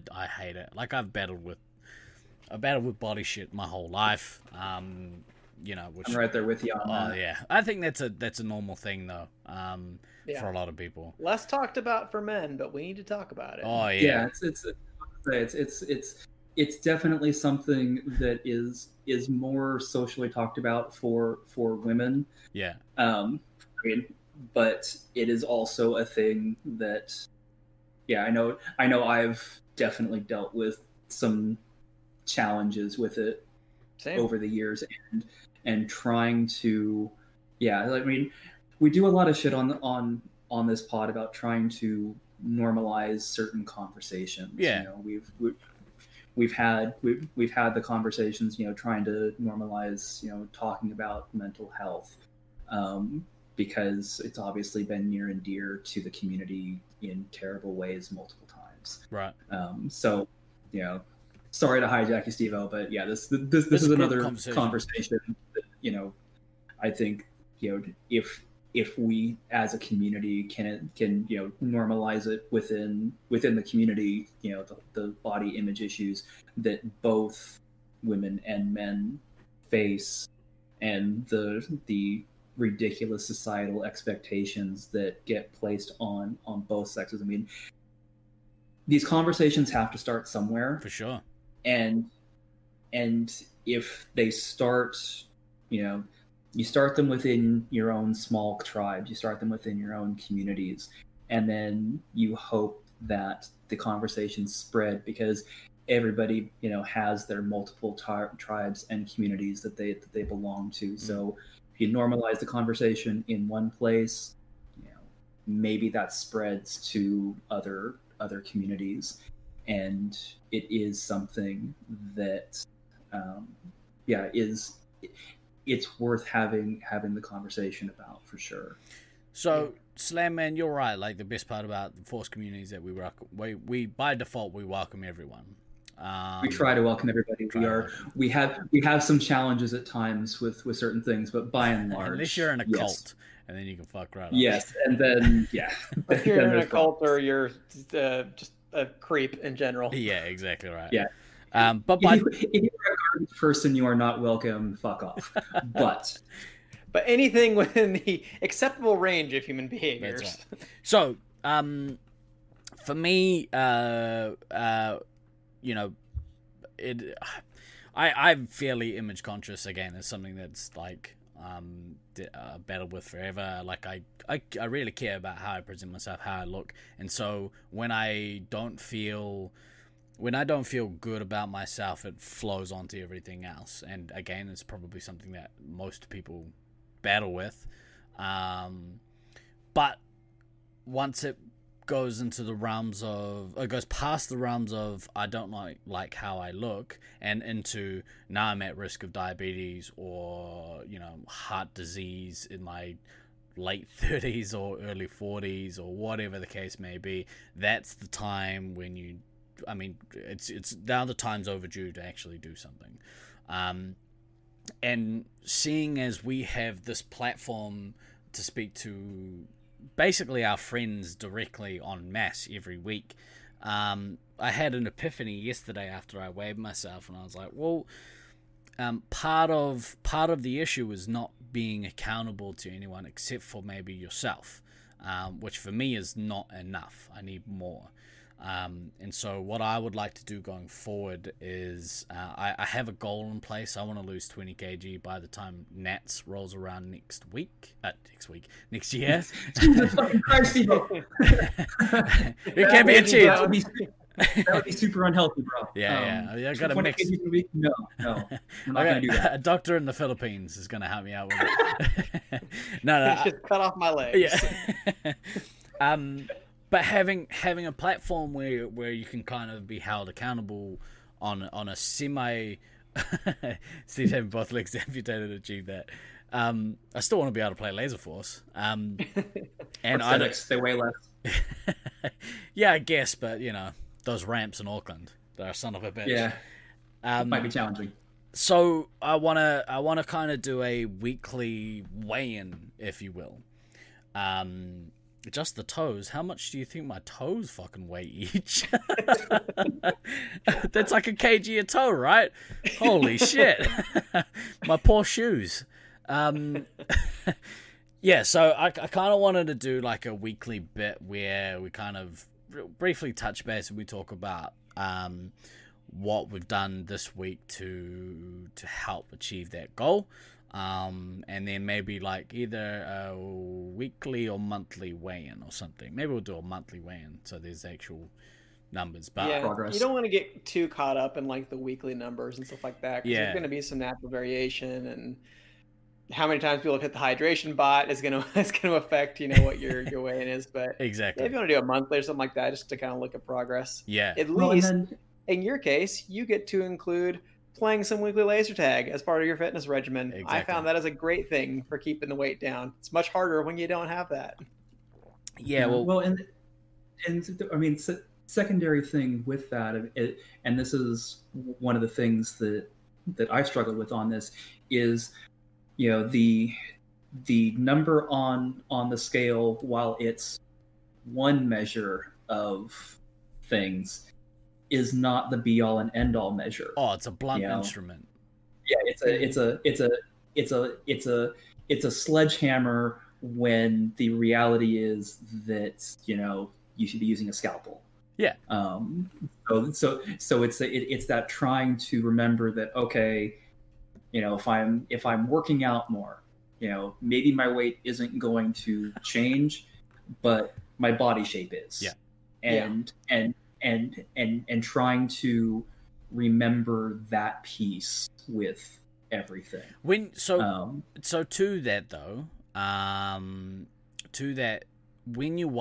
I hate it. Like I've battled with body shit my whole life. You know, which I'm right there with you on that. Yeah, I think that's a normal thing though. For a lot of people, less talked about for men, but we need to talk about it. Oh yeah, it's definitely something that is more socially talked about for women. Yeah. I mean, but it is also a thing that, yeah, I know I've definitely dealt with some challenges with it. Same. Over the years, and trying to, I mean, we do a lot of shit on this pod about trying to normalize certain conversations. Yeah. You know, we've had the conversations, you know, trying to normalize, you know, talking about mental health. Because it's obviously been near and dear to the community in terrible ways multiple times. Right. So, you know, sorry to hijack you, Stevo, but yeah, this is another conversation that, you know, I think, you know, if we as a community can you know, normalize it within the community, you know, the body image issues that both women and men face, and the ridiculous societal expectations that get placed on both sexes. I mean, these conversations have to start somewhere, for sure. And if they start, you know, you start them within your own small tribes, you start them within your own communities, and then you hope that the conversations spread, because everybody, you know, has their multiple tribes and communities that they belong to. Mm-hmm. So if you normalize the conversation in one place, you know, maybe that spreads to other communities. and it is something that, it's worth having the conversation about, for sure. So, Slamman, you're right. Like, the best part about the Force community is that we by default, we welcome everyone. We try to welcome everybody. We have some challenges at times with certain things, but by and large, unless you're in a cult, and then you can fuck right up. Yes, and then if you're in a cult or you're just a creep in general. Yeah, exactly right. Yeah, but if you're a garbage person, you are not welcome. Fuck off. But anything within the acceptable range of human behaviors. That's right. So, for me, I'm fairly image conscious. Again, it's something that's like battled with forever. Like I really care about how I present myself, how I look, and so when I don't feel good about myself, it flows onto everything else. And again, it's probably something that most people battle with, but once it goes into the realms of, or goes past the realms of, I don't like how I look, and into now I'm at risk of diabetes or heart disease in my late 30s or early 40s or whatever the case may be. That's the time when it's now the time's overdue to actually do something. And seeing as we have this platform to speak to basically our friends directly en masse every week, I had an epiphany yesterday after I weighed myself, and I was like, well, part of the issue is not being accountable to anyone except for maybe yourself, which for me is not enough. I need more. And so what I would like to do going forward is, I have a goal in place. I want to lose 20 kg by the time Nats rolls around next year. Jesus fucking Christ, people. It can be achieved. That would be super unhealthy, bro. Yeah. I got a mix. No. I'm not going to do that. A doctor in the Philippines is going to help me out with it. No. Just cut off my legs. Yeah. But having a platform where you can kind of be held accountable on a semi, see having both legs amputated achieve that. I still want to be able to play Laserforce. And they weigh less. Yeah, I guess, but those ramps in Auckland, they're a son of a bitch. Yeah, might be challenging. So I wanna kind of do a weekly weigh-in, if you will. Just the toes. How much do you think my toes fucking weigh each? That's like a kg a toe, right? Holy shit. My poor shoes. So I kind of wanted to do like a weekly bit where we kind of briefly touch base and we talk about what we've done this week to help achieve that goal. And then maybe like either a weekly or monthly weigh-in or something. Maybe we'll do a monthly weigh-in so there's actual numbers. But progress. You don't want to get too caught up in like the weekly numbers and stuff like that, because there's going to be some natural variation, and how many times people have hit the hydration bot is going to affect what your weigh-in is. But exactly, if you want to do a monthly or something like that, just to kind of look at progress. Yeah, at least in your case, you get to include playing some weekly laser tag as part of your fitness regimen. Exactly. I found that is a great thing for keeping the weight down. It's much harder when you don't have that. Yeah. Well, and I mean, secondary thing with that, and this is one of the things that I've struggled with on this is, the number on the scale, while it's one measure of things, is not the be all and end all measure. Oh, it's a blunt instrument. Yeah, it's a sledgehammer when the reality is that, you should be using a scalpel. Yeah. So it's that trying to remember that, okay, if I'm working out more, maybe my weight isn't going to change, but my body shape is. Yeah. And trying to remember that piece with everything. When you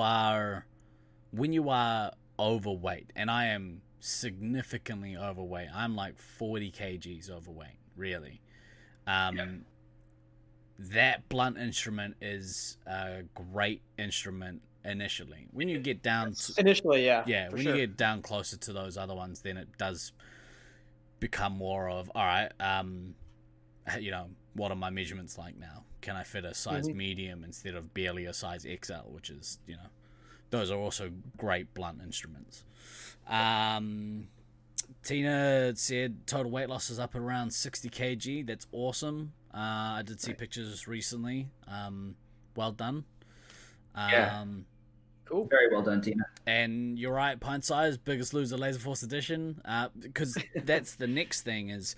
are overweight, and I am significantly overweight. I'm like 40 kgs overweight, really. That blunt instrument is a great instrument initially. When you get down initially, you get down closer to those other ones, then it does become more of, all right, what are my measurements like now? Can I fit a size medium instead of barely a size XL, which is, those are also great blunt instruments. Tina said total weight loss is up around 60 kg. That's awesome. I did see pictures recently. Well done. Cool. Very well done, Tina. And you're right, pint size, Biggest Loser Laserforce edition. Because that's the next thing is,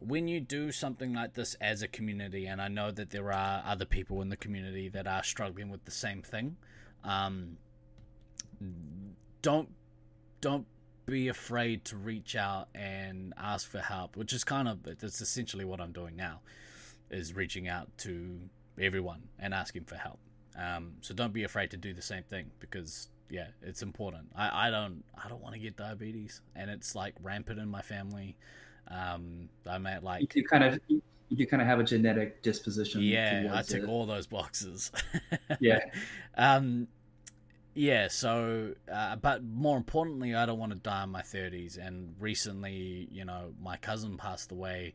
when you do something like this as a community, and I know that there are other people in the community that are struggling with the same thing, don't be afraid to reach out and ask for help, which is that's essentially what I'm doing now, is reaching out to everyone and asking for help. So don't be afraid to do the same thing, because it's important. I don't want to get diabetes, and it's like rampant in my family. I'm at like you kind of have a genetic disposition. I tick all those boxes. But more importantly, I don't want to die in my 30s. And recently, my cousin passed away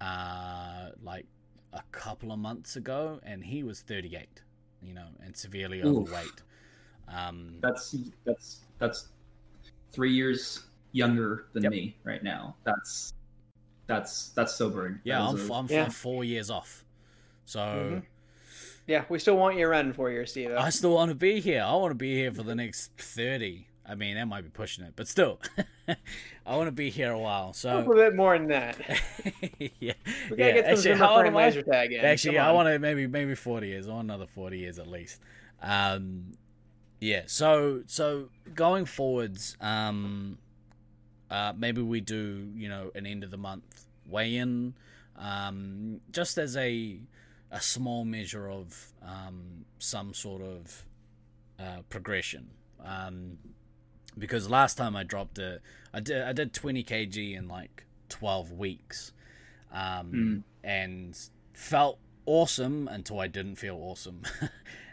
like a couple of months ago, and he was 38, and severely overweight. That's 3 years younger than me right now. That's sobering. I'm 4 years off. So yeah, we still want you around in 4 years, Steve. I still want to be here. I want to be here for the next 30. I mean, that might be pushing it, but still, I want to be here a while. So a little bit more than that. We gotta get some laser tag in. Actually, I want to maybe 40 years. I want another 40 years at least. So going forwards, maybe we do, an end of the month weigh-in, just as a small measure of some sort of progression. Because last time I dropped it, I did 20 kg in like 12 weeks, and felt awesome until I didn't feel awesome.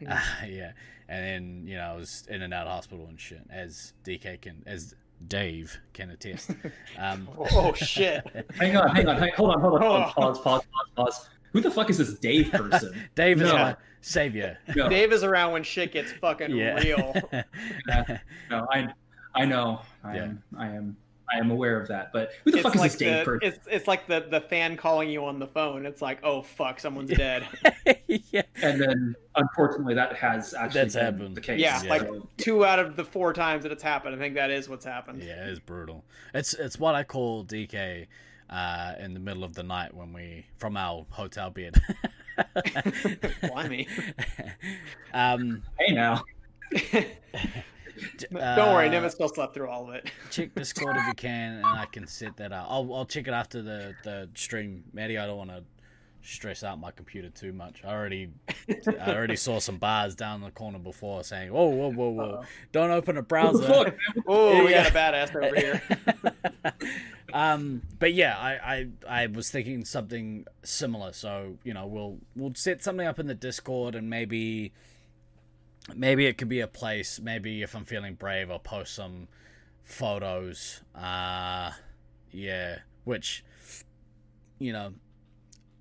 And then I was in and out of hospital and shit, as Dave can attest. Oh shit! Hold on, pause. Who the fuck is this Dave person? Dave is my savior. No. Dave is around when shit gets fucking real. No, I know. I am aware of that. But who the fuck is this Dave person? It's like the fan calling you on the phone. It's like, oh fuck, someone's dead. And then unfortunately that has happened. The case. Yeah, like 2 out of the 4 times that it's happened. I think that is what's happened. Yeah, it's brutal. It's what I call DK. In the middle of the night from our hotel bed. Blimey. Hey now. Don't worry, Nimitz still slept through all of it. Check Discord if you can, and I can set that up. I'll check it after the stream. Maddie, I don't want to stress out my computer too much. I already saw some bars down the corner before saying, whoa. Uh-oh. Don't open a browser. Oh, we got a badass over here. But yeah, I was thinking something similar. So, we'll set something up in the Discord, and maybe it could be a place. Maybe if I'm feeling brave, I'll post some photos. Which,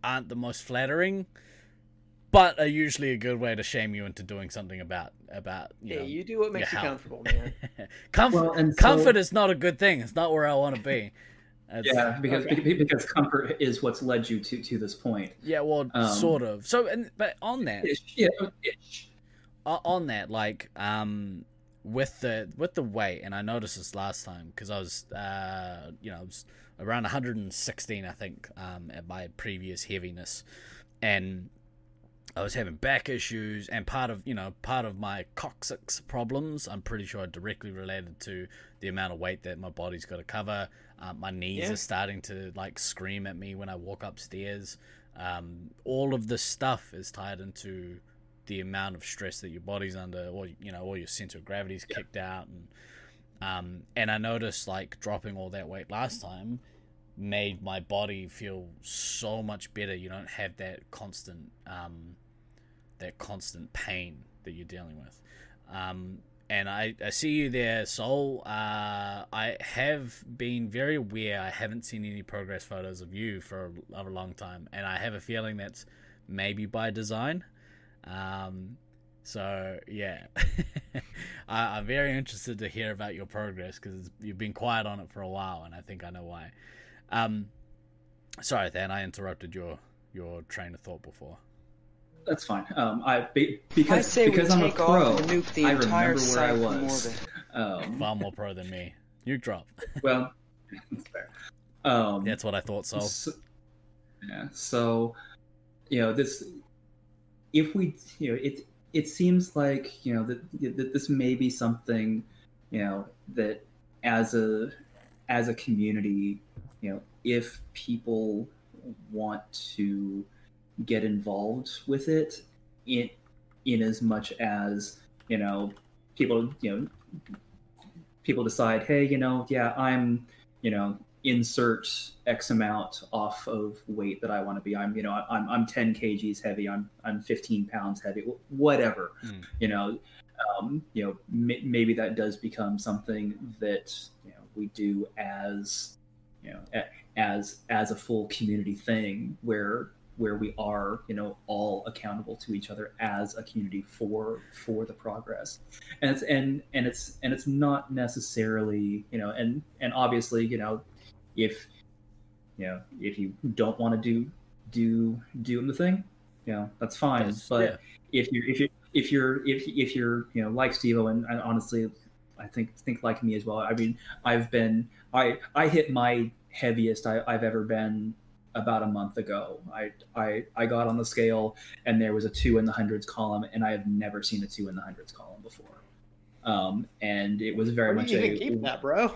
aren't the most flattering, but are usually a good way to shame you into doing something about you do what makes you comfortable, man. Comfort is not a good thing. It's not where I want to be. Because comfort is what's led you to this point. Yeah, well, sort of. So, but on that, with the weight, and I noticed this last time because I was, I was around 116, I think, at my previous heaviness, and I was having back issues, and part of my coccyx problems, I'm pretty sure, are directly related to the amount of weight that my body's got to cover. My knees are starting to like scream at me when I walk upstairs. All of this stuff is tied into the amount of stress that your body's under, or all your center of gravity's kicked out, and And I noticed, like, dropping all that weight last time made my body feel so much better. You don't have that constant pain that you're dealing with. And I see you there, Sol. I have been very aware. I haven't seen any progress photos of you for a long time, and I have a feeling that's maybe by design. So yeah, I'm very interested to hear about your progress because you've been quiet on it for a while, and I think I know why. Sorry, Dan, I interrupted your train of thought before. That's fine. Because I'm a pro, I remember where I was. Far more pro than me. You drop. Well, that's fair. That's what I thought, Sol. So, this. If we, it seems like that this may be something, that as a community, if people want to get involved with it, in as much as people decide, hey, I'm insert X amount off of weight that I want to be. I'm 10 kgs heavy. I'm 15 pounds heavy. Whatever. Maybe that does become something that we do as a full community thing where we are, all accountable to each other as a community for the progress. And it's not necessarily, and obviously, if you don't want to do the thing, that's fine. If you're like Stevo, and honestly, I think like me as well. I mean, I hit my heaviest I've ever been about a month ago. I got on the scale and there was a 2 in the hundreds column, and I have never seen a 2 in the hundreds column before. And it was very much a keep that, bro.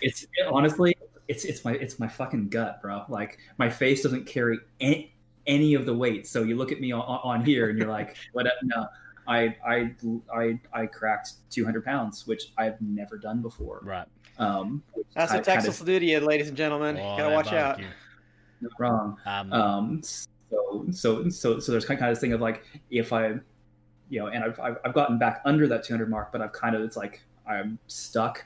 It's my fucking gut, bro. Like, my face doesn't carry any of the weight. So you look at me on here and you're like, what up? No, I cracked 200 pounds, which I've never done before. Right. That's what Texas will do to you, ladies and gentlemen. Gotta watch out. Not wrong. So there's kind of this thing of like, if I, and I've gotten back under that 200 mark, but I've kind of, it's like I'm stuck.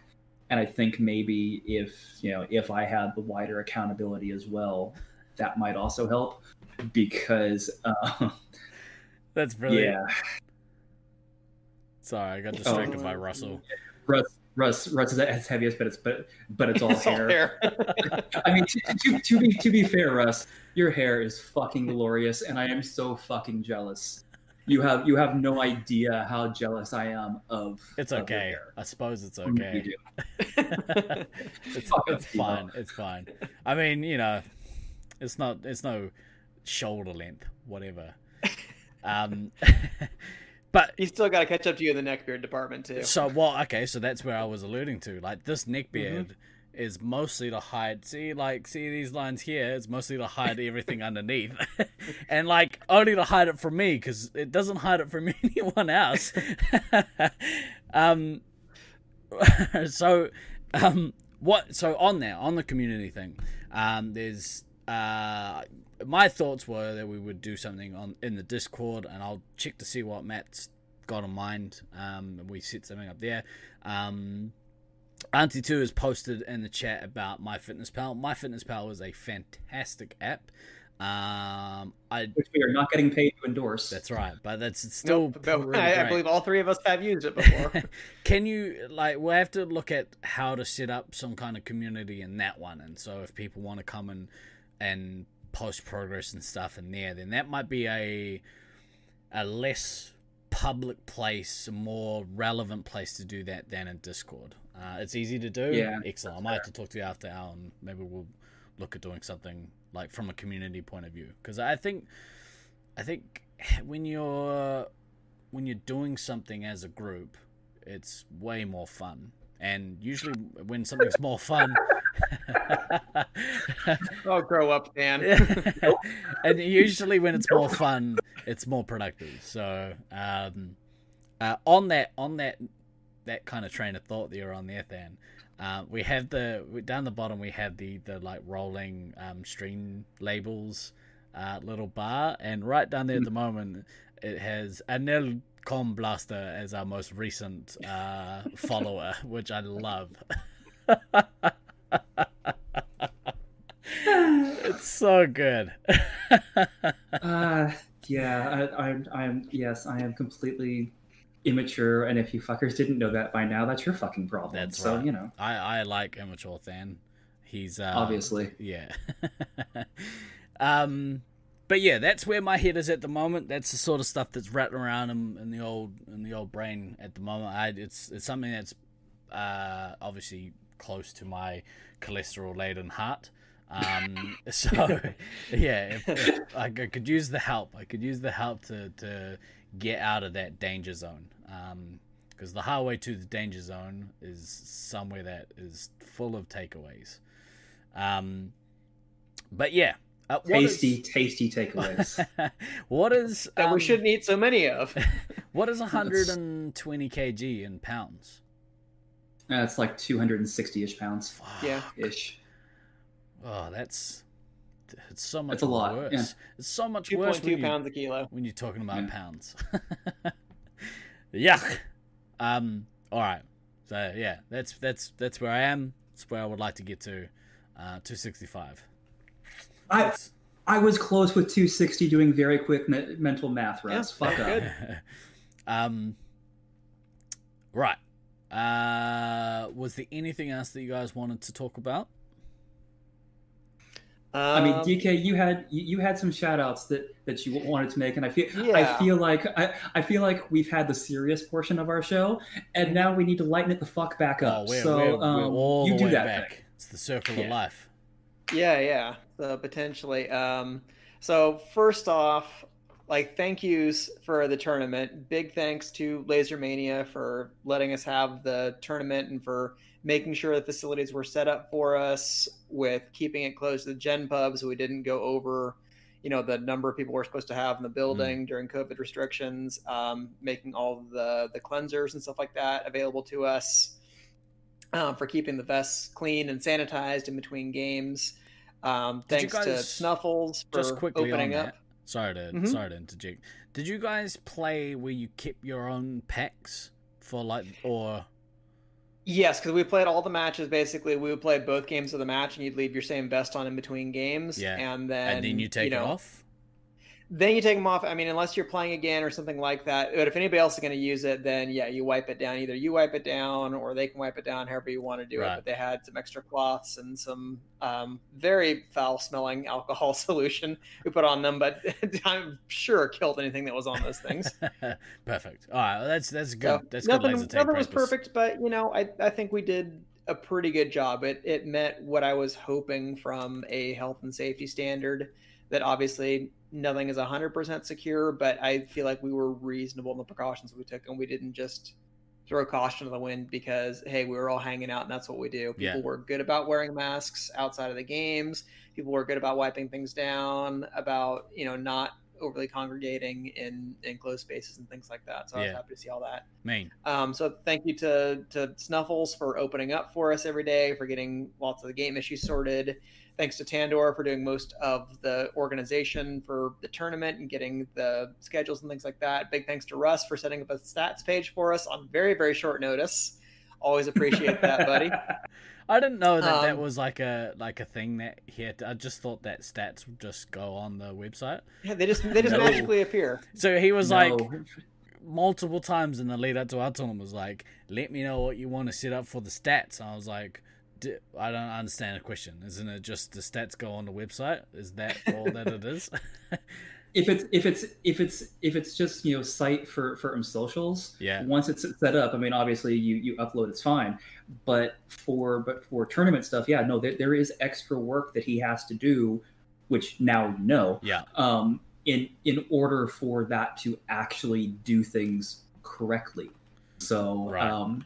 And I think maybe if I had the wider accountability as well, that might also help, because that's brilliant. Yeah. Sorry, I got distracted by Russell. Russ is as heavy as, but it's all hair. I mean, to be fair, Russ, your hair is fucking glorious, and I am so fucking jealous. You have no idea how jealous I am of. It's okay. I suppose it's okay. It's fine. It's fine. I mean, it's no shoulder length, whatever. But you still got to catch up to you in the neckbeard department too. So so that's where I was alluding to. Like, this neckbeard is mostly to hide. See these lines here. It's mostly to hide everything underneath, and like only to hide it from me, because it doesn't hide it from anyone else. So on the community thing, there's my thoughts were that we would do something in the Discord, and I'll check to see what Matt's got in mind. We set something up there. Auntie 2 has posted in the chat about MyFitnessPal. MyFitnessPal is a fantastic app. Which we are not getting paid to endorse. That's right, but it's still really I believe all three of us have used it before. Can you, we'll have to look at how to set up some kind of community in that one, and so if people want to come and post progress and stuff in there, then that might be a less public place, a more relevant place to do that than in Discord. It's easy to do. Yeah, excellent. I might have to talk to you after Al, and maybe we'll look at doing something like from a community point of view, because I think when you're doing something as a group, it's way more fun. And usually when something's more fun, I'll grow up, Dan. And usually when it's more fun, it's more productive. So on that that kind of train of thought that you're on there, Than. We have the down the bottom we have the like rolling stream labels little bar, and right down there at the moment it has Anel Com Blaster as our most recent follower, which I love. It's so good. Yeah, I'm yes, I am completely immature, and if you fuckers didn't know that by now, that's your fucking problem. That's so right. You know, I like immature Than. He's obviously, yeah. But yeah, that's where my head is at the moment. That's the sort of stuff that's rattling around in the old brain at the moment. It's something that's obviously close to my cholesterol-laden heart. So yeah, if I could use the help. I could use the help to get out of that danger zone. Because the highway to the danger zone is somewhere that is full of takeaways. But yeah. Tasty takeaways. What is that we shouldn't eat so many of? What is 120 kg in pounds? It's like 260-ish pounds. Fuck. Yeah, ish. Oh, it's so much. That's a lot. Worse. Yeah. It's so much worse. 2.2 pounds a kilo. When you're talking about pounds. Yuck. All right. So yeah, that's where I am. That's where I would like to get to. 265. I was close with 260 doing very quick mental math, Russ. Right? Yeah, fuck up. Right. Was there anything else that you guys wanted to talk about? I mean, DK, you had some shout outs that you wanted to make, and I feel like we've had the serious portion of our show, and now we need to lighten it the fuck back up. We're all you do that back. It's the circle of life. Yeah. So potentially. So first off, like, thank yous for the tournament. Big thanks to Lasermania for letting us have the tournament and for making sure the facilities were set up for us with keeping it close to the gen pub, so we didn't go over, the number of people we're supposed to have in the building during COVID restrictions, making all the cleansers and stuff like that available to us, for keeping the vests clean and sanitized in between games. Thanks to Snuffles for opening up. Sorry to interject. Did you guys play where you kept your own packs for Yes, because we played all the matches basically. We would play both games of the match, and you'd leave your same vest on in between games. Yeah. And then you take it off? Then you take them off. I mean, unless you're playing again or something like that. But if anybody else is going to use it, then yeah, you wipe it down. Either you wipe it down or they can wipe it down, however you want to do it. But they had some extra cloths and some very foul-smelling alcohol solution we put on them. But I'm sure killed anything that was on those things. Perfect. All right, well, that's good. So that's nothing, good. Never was perfect, but I think we did a pretty good job. It met what I was hoping from a health and safety standard. That obviously nothing is 100% secure, but I feel like we were reasonable in the precautions we took, and we didn't just throw caution to the wind because, hey, we were all hanging out and that's what we do. People were good about wearing masks outside of the games. People were good about wiping things down, about, not overly congregating in closed spaces and things like that. So I was happy to see all that. So thank you to Snuffles for opening up for us every day, for getting lots of the game issues sorted. Thanks to Tandor for doing most of the organization for the tournament and getting the schedules and things like that. Big thanks to Russ for setting up a stats page for us on very, very short notice. Always appreciate that, buddy. I didn't know that that was like a thing that he had to, I just thought that stats would just go on the website. Yeah, they just magically appear. So he was multiple times in the lead up to our tournament was like, let me know what you want to set up for the stats. I was like, I don't understand the question. Isn't it just the stats go on the website? Is that all that it is? If it's just site for socials. Yeah. Once it's set up, I mean, obviously you upload, it's fine. But for tournament stuff, there is extra work that he has to do, which now in order for that to actually do things correctly. So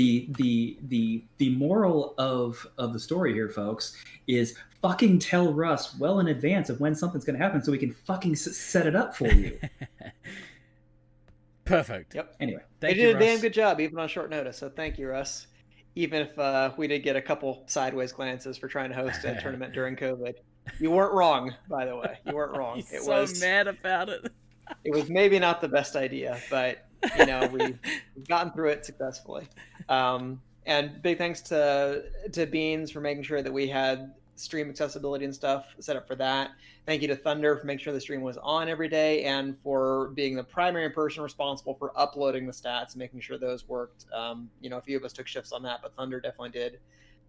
the moral of the story here, folks, is fucking tell Russ well in advance of when something's going to happen so we can fucking set it up for you. Perfect. Yep. Anyway, they did a damn good job, even on short notice. So thank you, Russ. Even if we did get a couple sideways glances for trying to host a tournament during COVID, you weren't wrong. By the way, you weren't wrong. It so was mad about it. It was maybe not the best idea, but you know we've gotten through it successfully. And big thanks to Beans for making sure that we had stream accessibility and stuff set up for that. Thank you to Thunder for making sure the stream was on every day and for being the primary person responsible for uploading the stats and making sure those worked. A few of us took shifts on that, but Thunder definitely did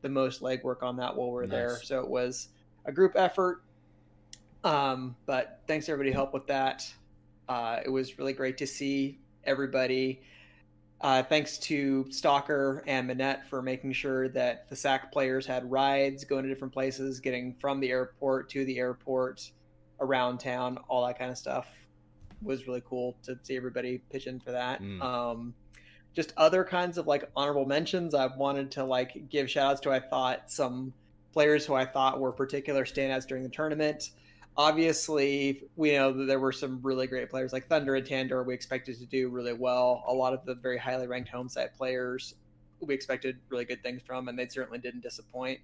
the most legwork on that while we were there. So it was a group effort. But thanks to everybody who helped with that. It was really great to see everybody. Thanks to Stalker and Minette for making sure that the SAC players had rides, going to different places, getting from the airport to the airport, around town, all that kind of stuff. It was really cool to see everybody pitch in for that. Just other kinds of honorable mentions. I wanted to give shout outs to, I thought, some players who I thought were particular standouts during the tournament. Obviously, we know that there were some really great players like Thunder and Tandor we expected to do really well. A lot of the very highly ranked home site players we expected really good things from, and they certainly didn't disappoint.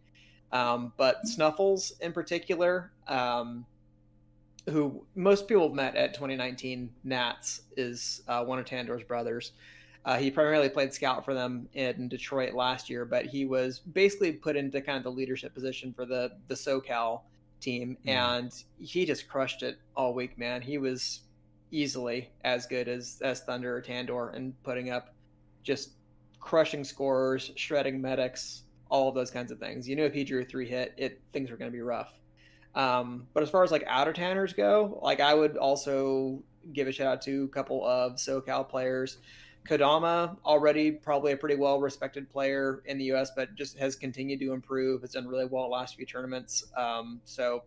But Snuffles in particular, who most people met at 2019 NATS, is one of Tandor's brothers. He primarily played scout for them in Detroit last year, but he was basically put into kind of the leadership position for the SoCal team, and he just crushed it all week, man. He was easily as good as Thunder or Tandor and putting up just crushing scores, shredding medics, all of those kinds of things. You know, if he drew a 3-hit, things were going to be rough. But as far as outer tanners go, I would also give a shout out to a couple of SoCal players. Kodama, already probably a pretty well-respected player in the U.S., but just has continued to improve. Has done really well last few tournaments. So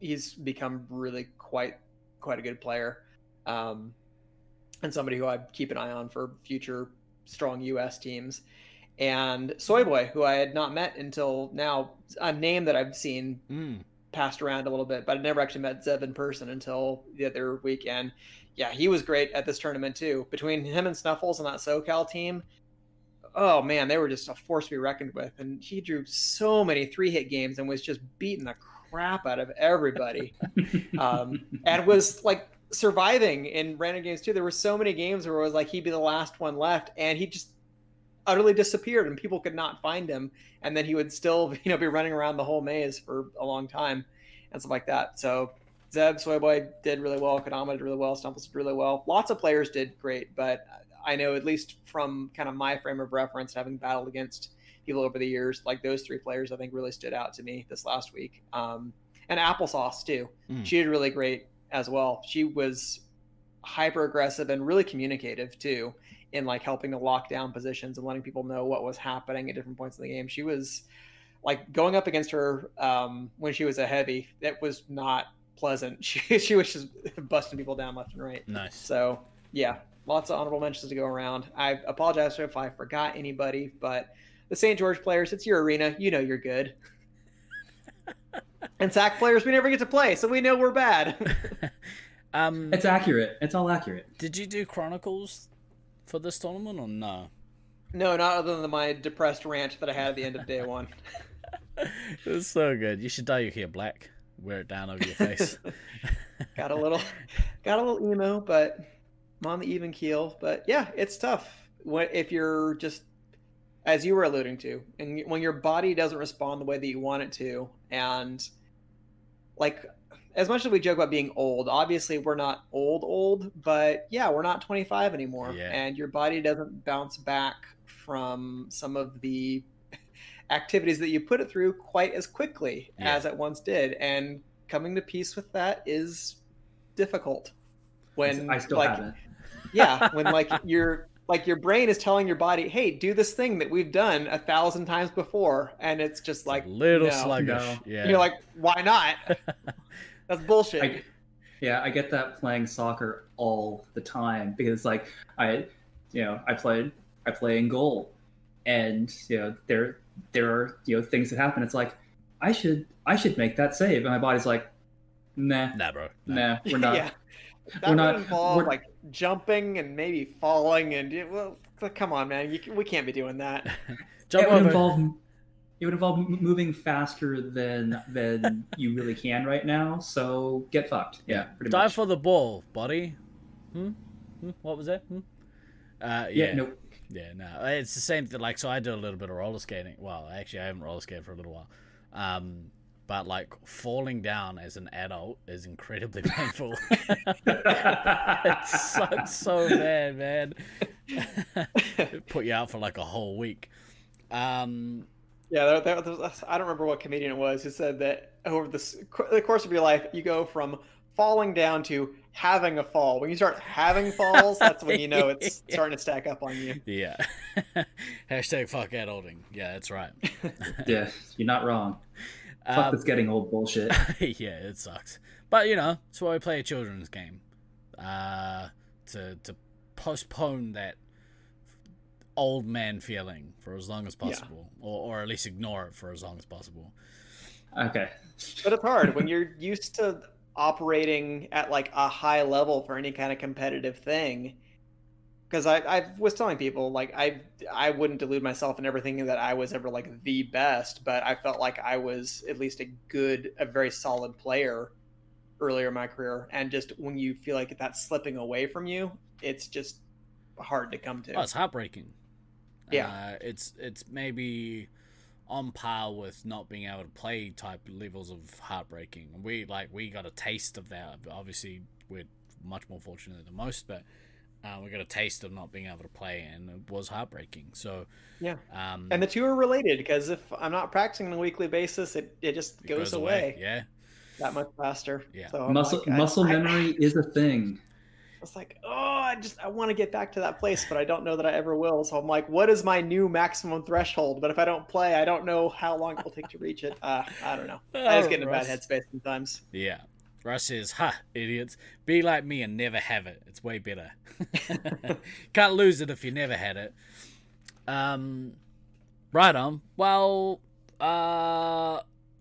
he's become really quite a good player, and somebody who I keep an eye on for future strong U.S. teams. And Soyboy, who I had not met until now, a name that I've seen passed around a little bit, but I never actually met Zev in person until the other weekend. Yeah, he was great at this tournament too. Between him and Snuffles and that SoCal team, oh man, they were just a force to be reckoned with. And he drew so many 3-hit games and was just beating the crap out of everybody. And was surviving in random games too. There were so many games where it was he'd be the last one left, and he just utterly disappeared and people could not find him. And then he would still, be running around the whole maze for a long time and stuff like that. So Zeb, Soyboy did really well. Kodama did really well. Stumbles did really well. Lots of players did great, but I know at least from kind of my frame of reference, having battled against people over the years, those three players I think really stood out to me this last week. And Applesauce too. She did really great as well. She was hyper aggressive and really communicative too, in helping to lock down positions and letting people know what was happening at different points in the game. She was going up against her when she was a heavy. That was not pleasant. She was just busting people down left and right. Nice. So yeah, lots of honorable mentions to go around. I apologize if I forgot anybody, but the St. George players, it's your arena. You know you're good. And SAC players, we never get to play, so we know we're bad. It's accurate. It's all accurate. Did you do Chronicles for this tournament or no? No, not other than my depressed rant that I had at the end of day one. It was so good. You should dye your hair black, wear it down over your face. got a little emo, but I'm on the even keel. But yeah, it's tough if you're just, as you were alluding to, and when your body doesn't respond the way that you want it to, and as much as we joke about being old, obviously we're not old, but yeah, we're not 25 anymore. Yeah. And your body doesn't bounce back from some of the activities that you put it through quite as quickly as it once did. And coming to peace with that is difficult when I still haven't. Yeah. When your brain is telling your body, hey, do this thing that we've done 1,000 times before. And it's just it's a little sluggish. No. Yeah. You're why not? That's bullshit. I get that playing soccer all the time because I play in goal, and there are things that happen. It's I should make that save, and my body's Nah, bro. We're not. Yeah. That would involve like jumping and maybe falling, and well, come on, man, we can't be doing that. It would involve moving faster than you really can right now. So get fucked. Yeah, pretty much. Dive for the ball, buddy. What was that? No. It's the same thing. Like, so I do a little bit of roller skating. Well, actually, I haven't roller skated for a little while. But like falling down as an adult is incredibly painful. It sucks so bad, man. It put you out for like a whole week. I don't remember what comedian it was who said that over the course of your life, you go from falling down to having a fall. When you start having falls, that's when you know it's starting to stack up on you. Yeah. Hashtag fuck adulting. Yeah, that's right. Yeah, you're not wrong. Fuck this getting old bullshit. Yeah, it sucks. But, you know, it's why we play a children's game. To postpone that old man feeling for as long as possible. Yeah. Or at least ignore it for as long as possible. Okay. But it's hard. When you're used to operating at, like, a high level for any kind of competitive thing. Because I was telling people, like, I wouldn't delude myself in everything that I was ever, like, the best, but I felt like I was at least a very solid player earlier in my career. And just when you feel like that's slipping away from you, it's just hard to come to. Oh, it's heartbreaking. Yeah. It's maybe on par with not being able to play type levels of heartbreaking. We got a taste of that. Obviously, we're much more fortunate than most, but... we got a taste of not being able to play, and it was heartbreaking. So, yeah. And the two are related, because if I'm not practicing on a weekly basis, it just goes away. Yeah. That much faster. Yeah. So muscle memory is a thing. It's like, I want to get back to that place, but I don't know that I ever will. So I'm like, what is my new maximum threshold? But if I don't play, I don't know how long it will take to reach it. I don't know. I just get in a bad headspace sometimes. Yeah. Russ says, idiots, be like me and never have it. It's way better. Can't lose it if you never had it. Right on. Well,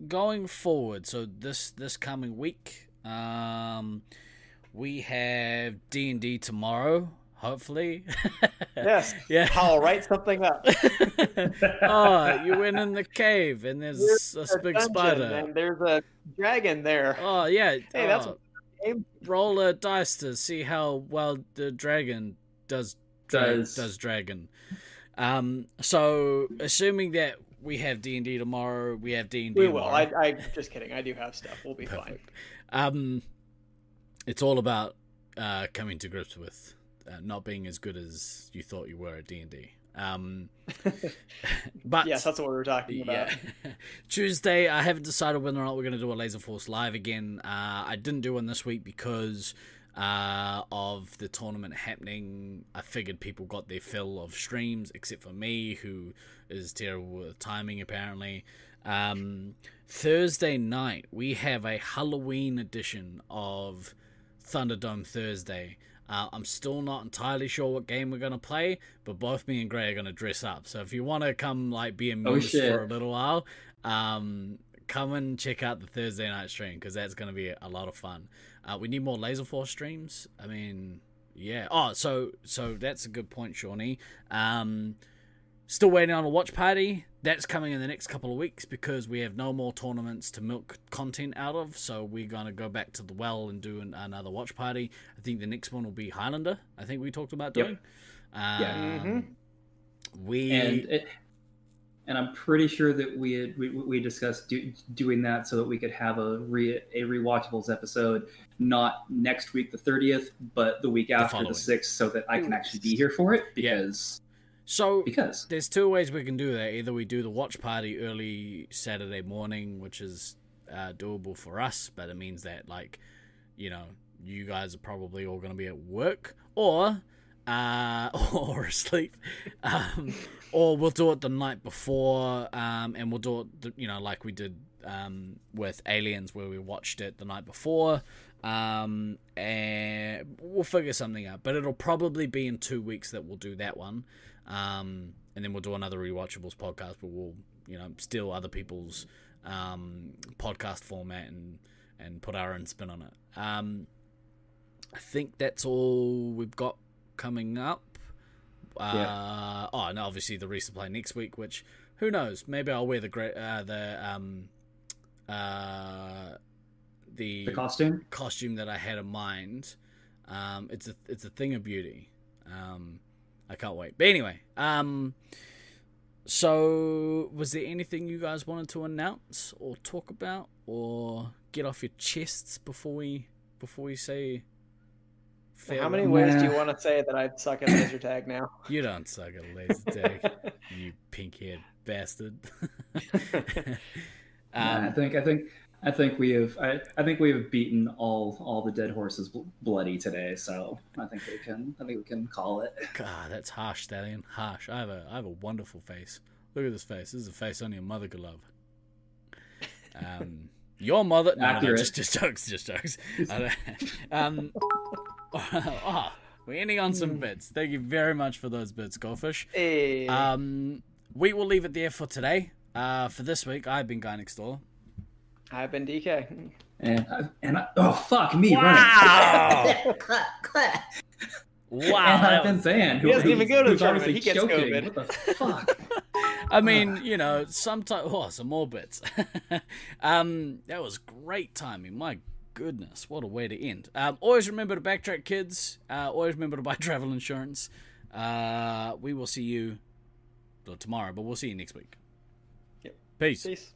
going forward, so this coming week, we have D&D tomorrow, hopefully. Yes. Yeah. I'll write something up. Oh, you went in the cave and there's a big spider. And there's a dragon there. Oh, yeah. Hey, that's what the game. Roll a dice to see how well the dragon does dragon. So, assuming that we have D&D tomorrow, we have D&D tomorrow. We will. I'm just kidding. I do have stuff. We'll be perfect. Fine. It's all about coming to grips with... not being as good as you thought you were at D&D. But yes, that's what we were talking about. Yeah. Tuesday, I haven't decided whether or not we're going to do a Laserforce live again. I didn't do one this week because of the tournament happening. I figured people got their fill of streams, except for me, who is terrible with timing, apparently. Thursday night, we have a Halloween edition of Thunderdome Thursday. I'm still not entirely sure what game we're going to play, but both me and Greg are going to dress up. So if you want to come be a muse for a little while, come and check out the Thursday night stream, because that's going to be a lot of fun. We need more Laserforce streams. I mean, yeah. Oh, so that's a good point, Shawnee. Still waiting on a watch party. That's coming in the next couple of weeks because we have no more tournaments to milk content out of. So we're going to go back to the well and do another watch party. I think the next one will be Highlander. I think we talked about doing. Yep. And I'm pretty sure that we discussed doing that so that we could have a rewatchables episode, not next week, the 30th, but the week after the 6th, so that I can actually be here for it because... Yeah. So there's two ways we can do that. Either we do the watch party early Saturday morning, which is doable for us, but it means that, like, you know, you guys are probably all going to be at work or asleep, or we'll do it the night before, and we'll do it, you know, like we did with Aliens, where we watched it the night before. And we'll figure something out, but it'll probably be in 2 weeks that we'll do that one. And then we'll do another Rewatchables podcast, but we'll, you know, steal other people's podcast format and and put our own spin on it. I think that's all we've got coming up. Yeah. Oh, and obviously the resupply next week, which who knows? Maybe I'll wear the costume that I had in mind. It's a thing of beauty. I can't wait. But anyway, so was there anything you guys wanted to announce or talk about or get off your chests before we say? Well, how many ways do you want to say that I suck at laser tag now? You don't suck at laser tag, you pink-haired bastard. I think we have beaten all the dead horses bloody today, so I think we can call it. God, that's harsh, Stallion. Harsh. I have a wonderful face. Look at this face. This is a face only a mother could love. Your mother. No, just jokes. We're ending on some bits. Thank you very much for those bits, Goldfish. Hey. We will leave it there for today. For this week, I've been Guy Next Door. I've been DK. And I, oh, fuck me. Wow. Wow. And I've been saying. He doesn't even go to the tournament. He gets joking. COVID. What the fuck? I mean, you know, sometimes. Oh, some more bits. That was great timing. My goodness, what a way to end. Always remember to backtrack, kids. Always remember to buy travel insurance. We will see you tomorrow, but we'll see you next week. Yep. Peace.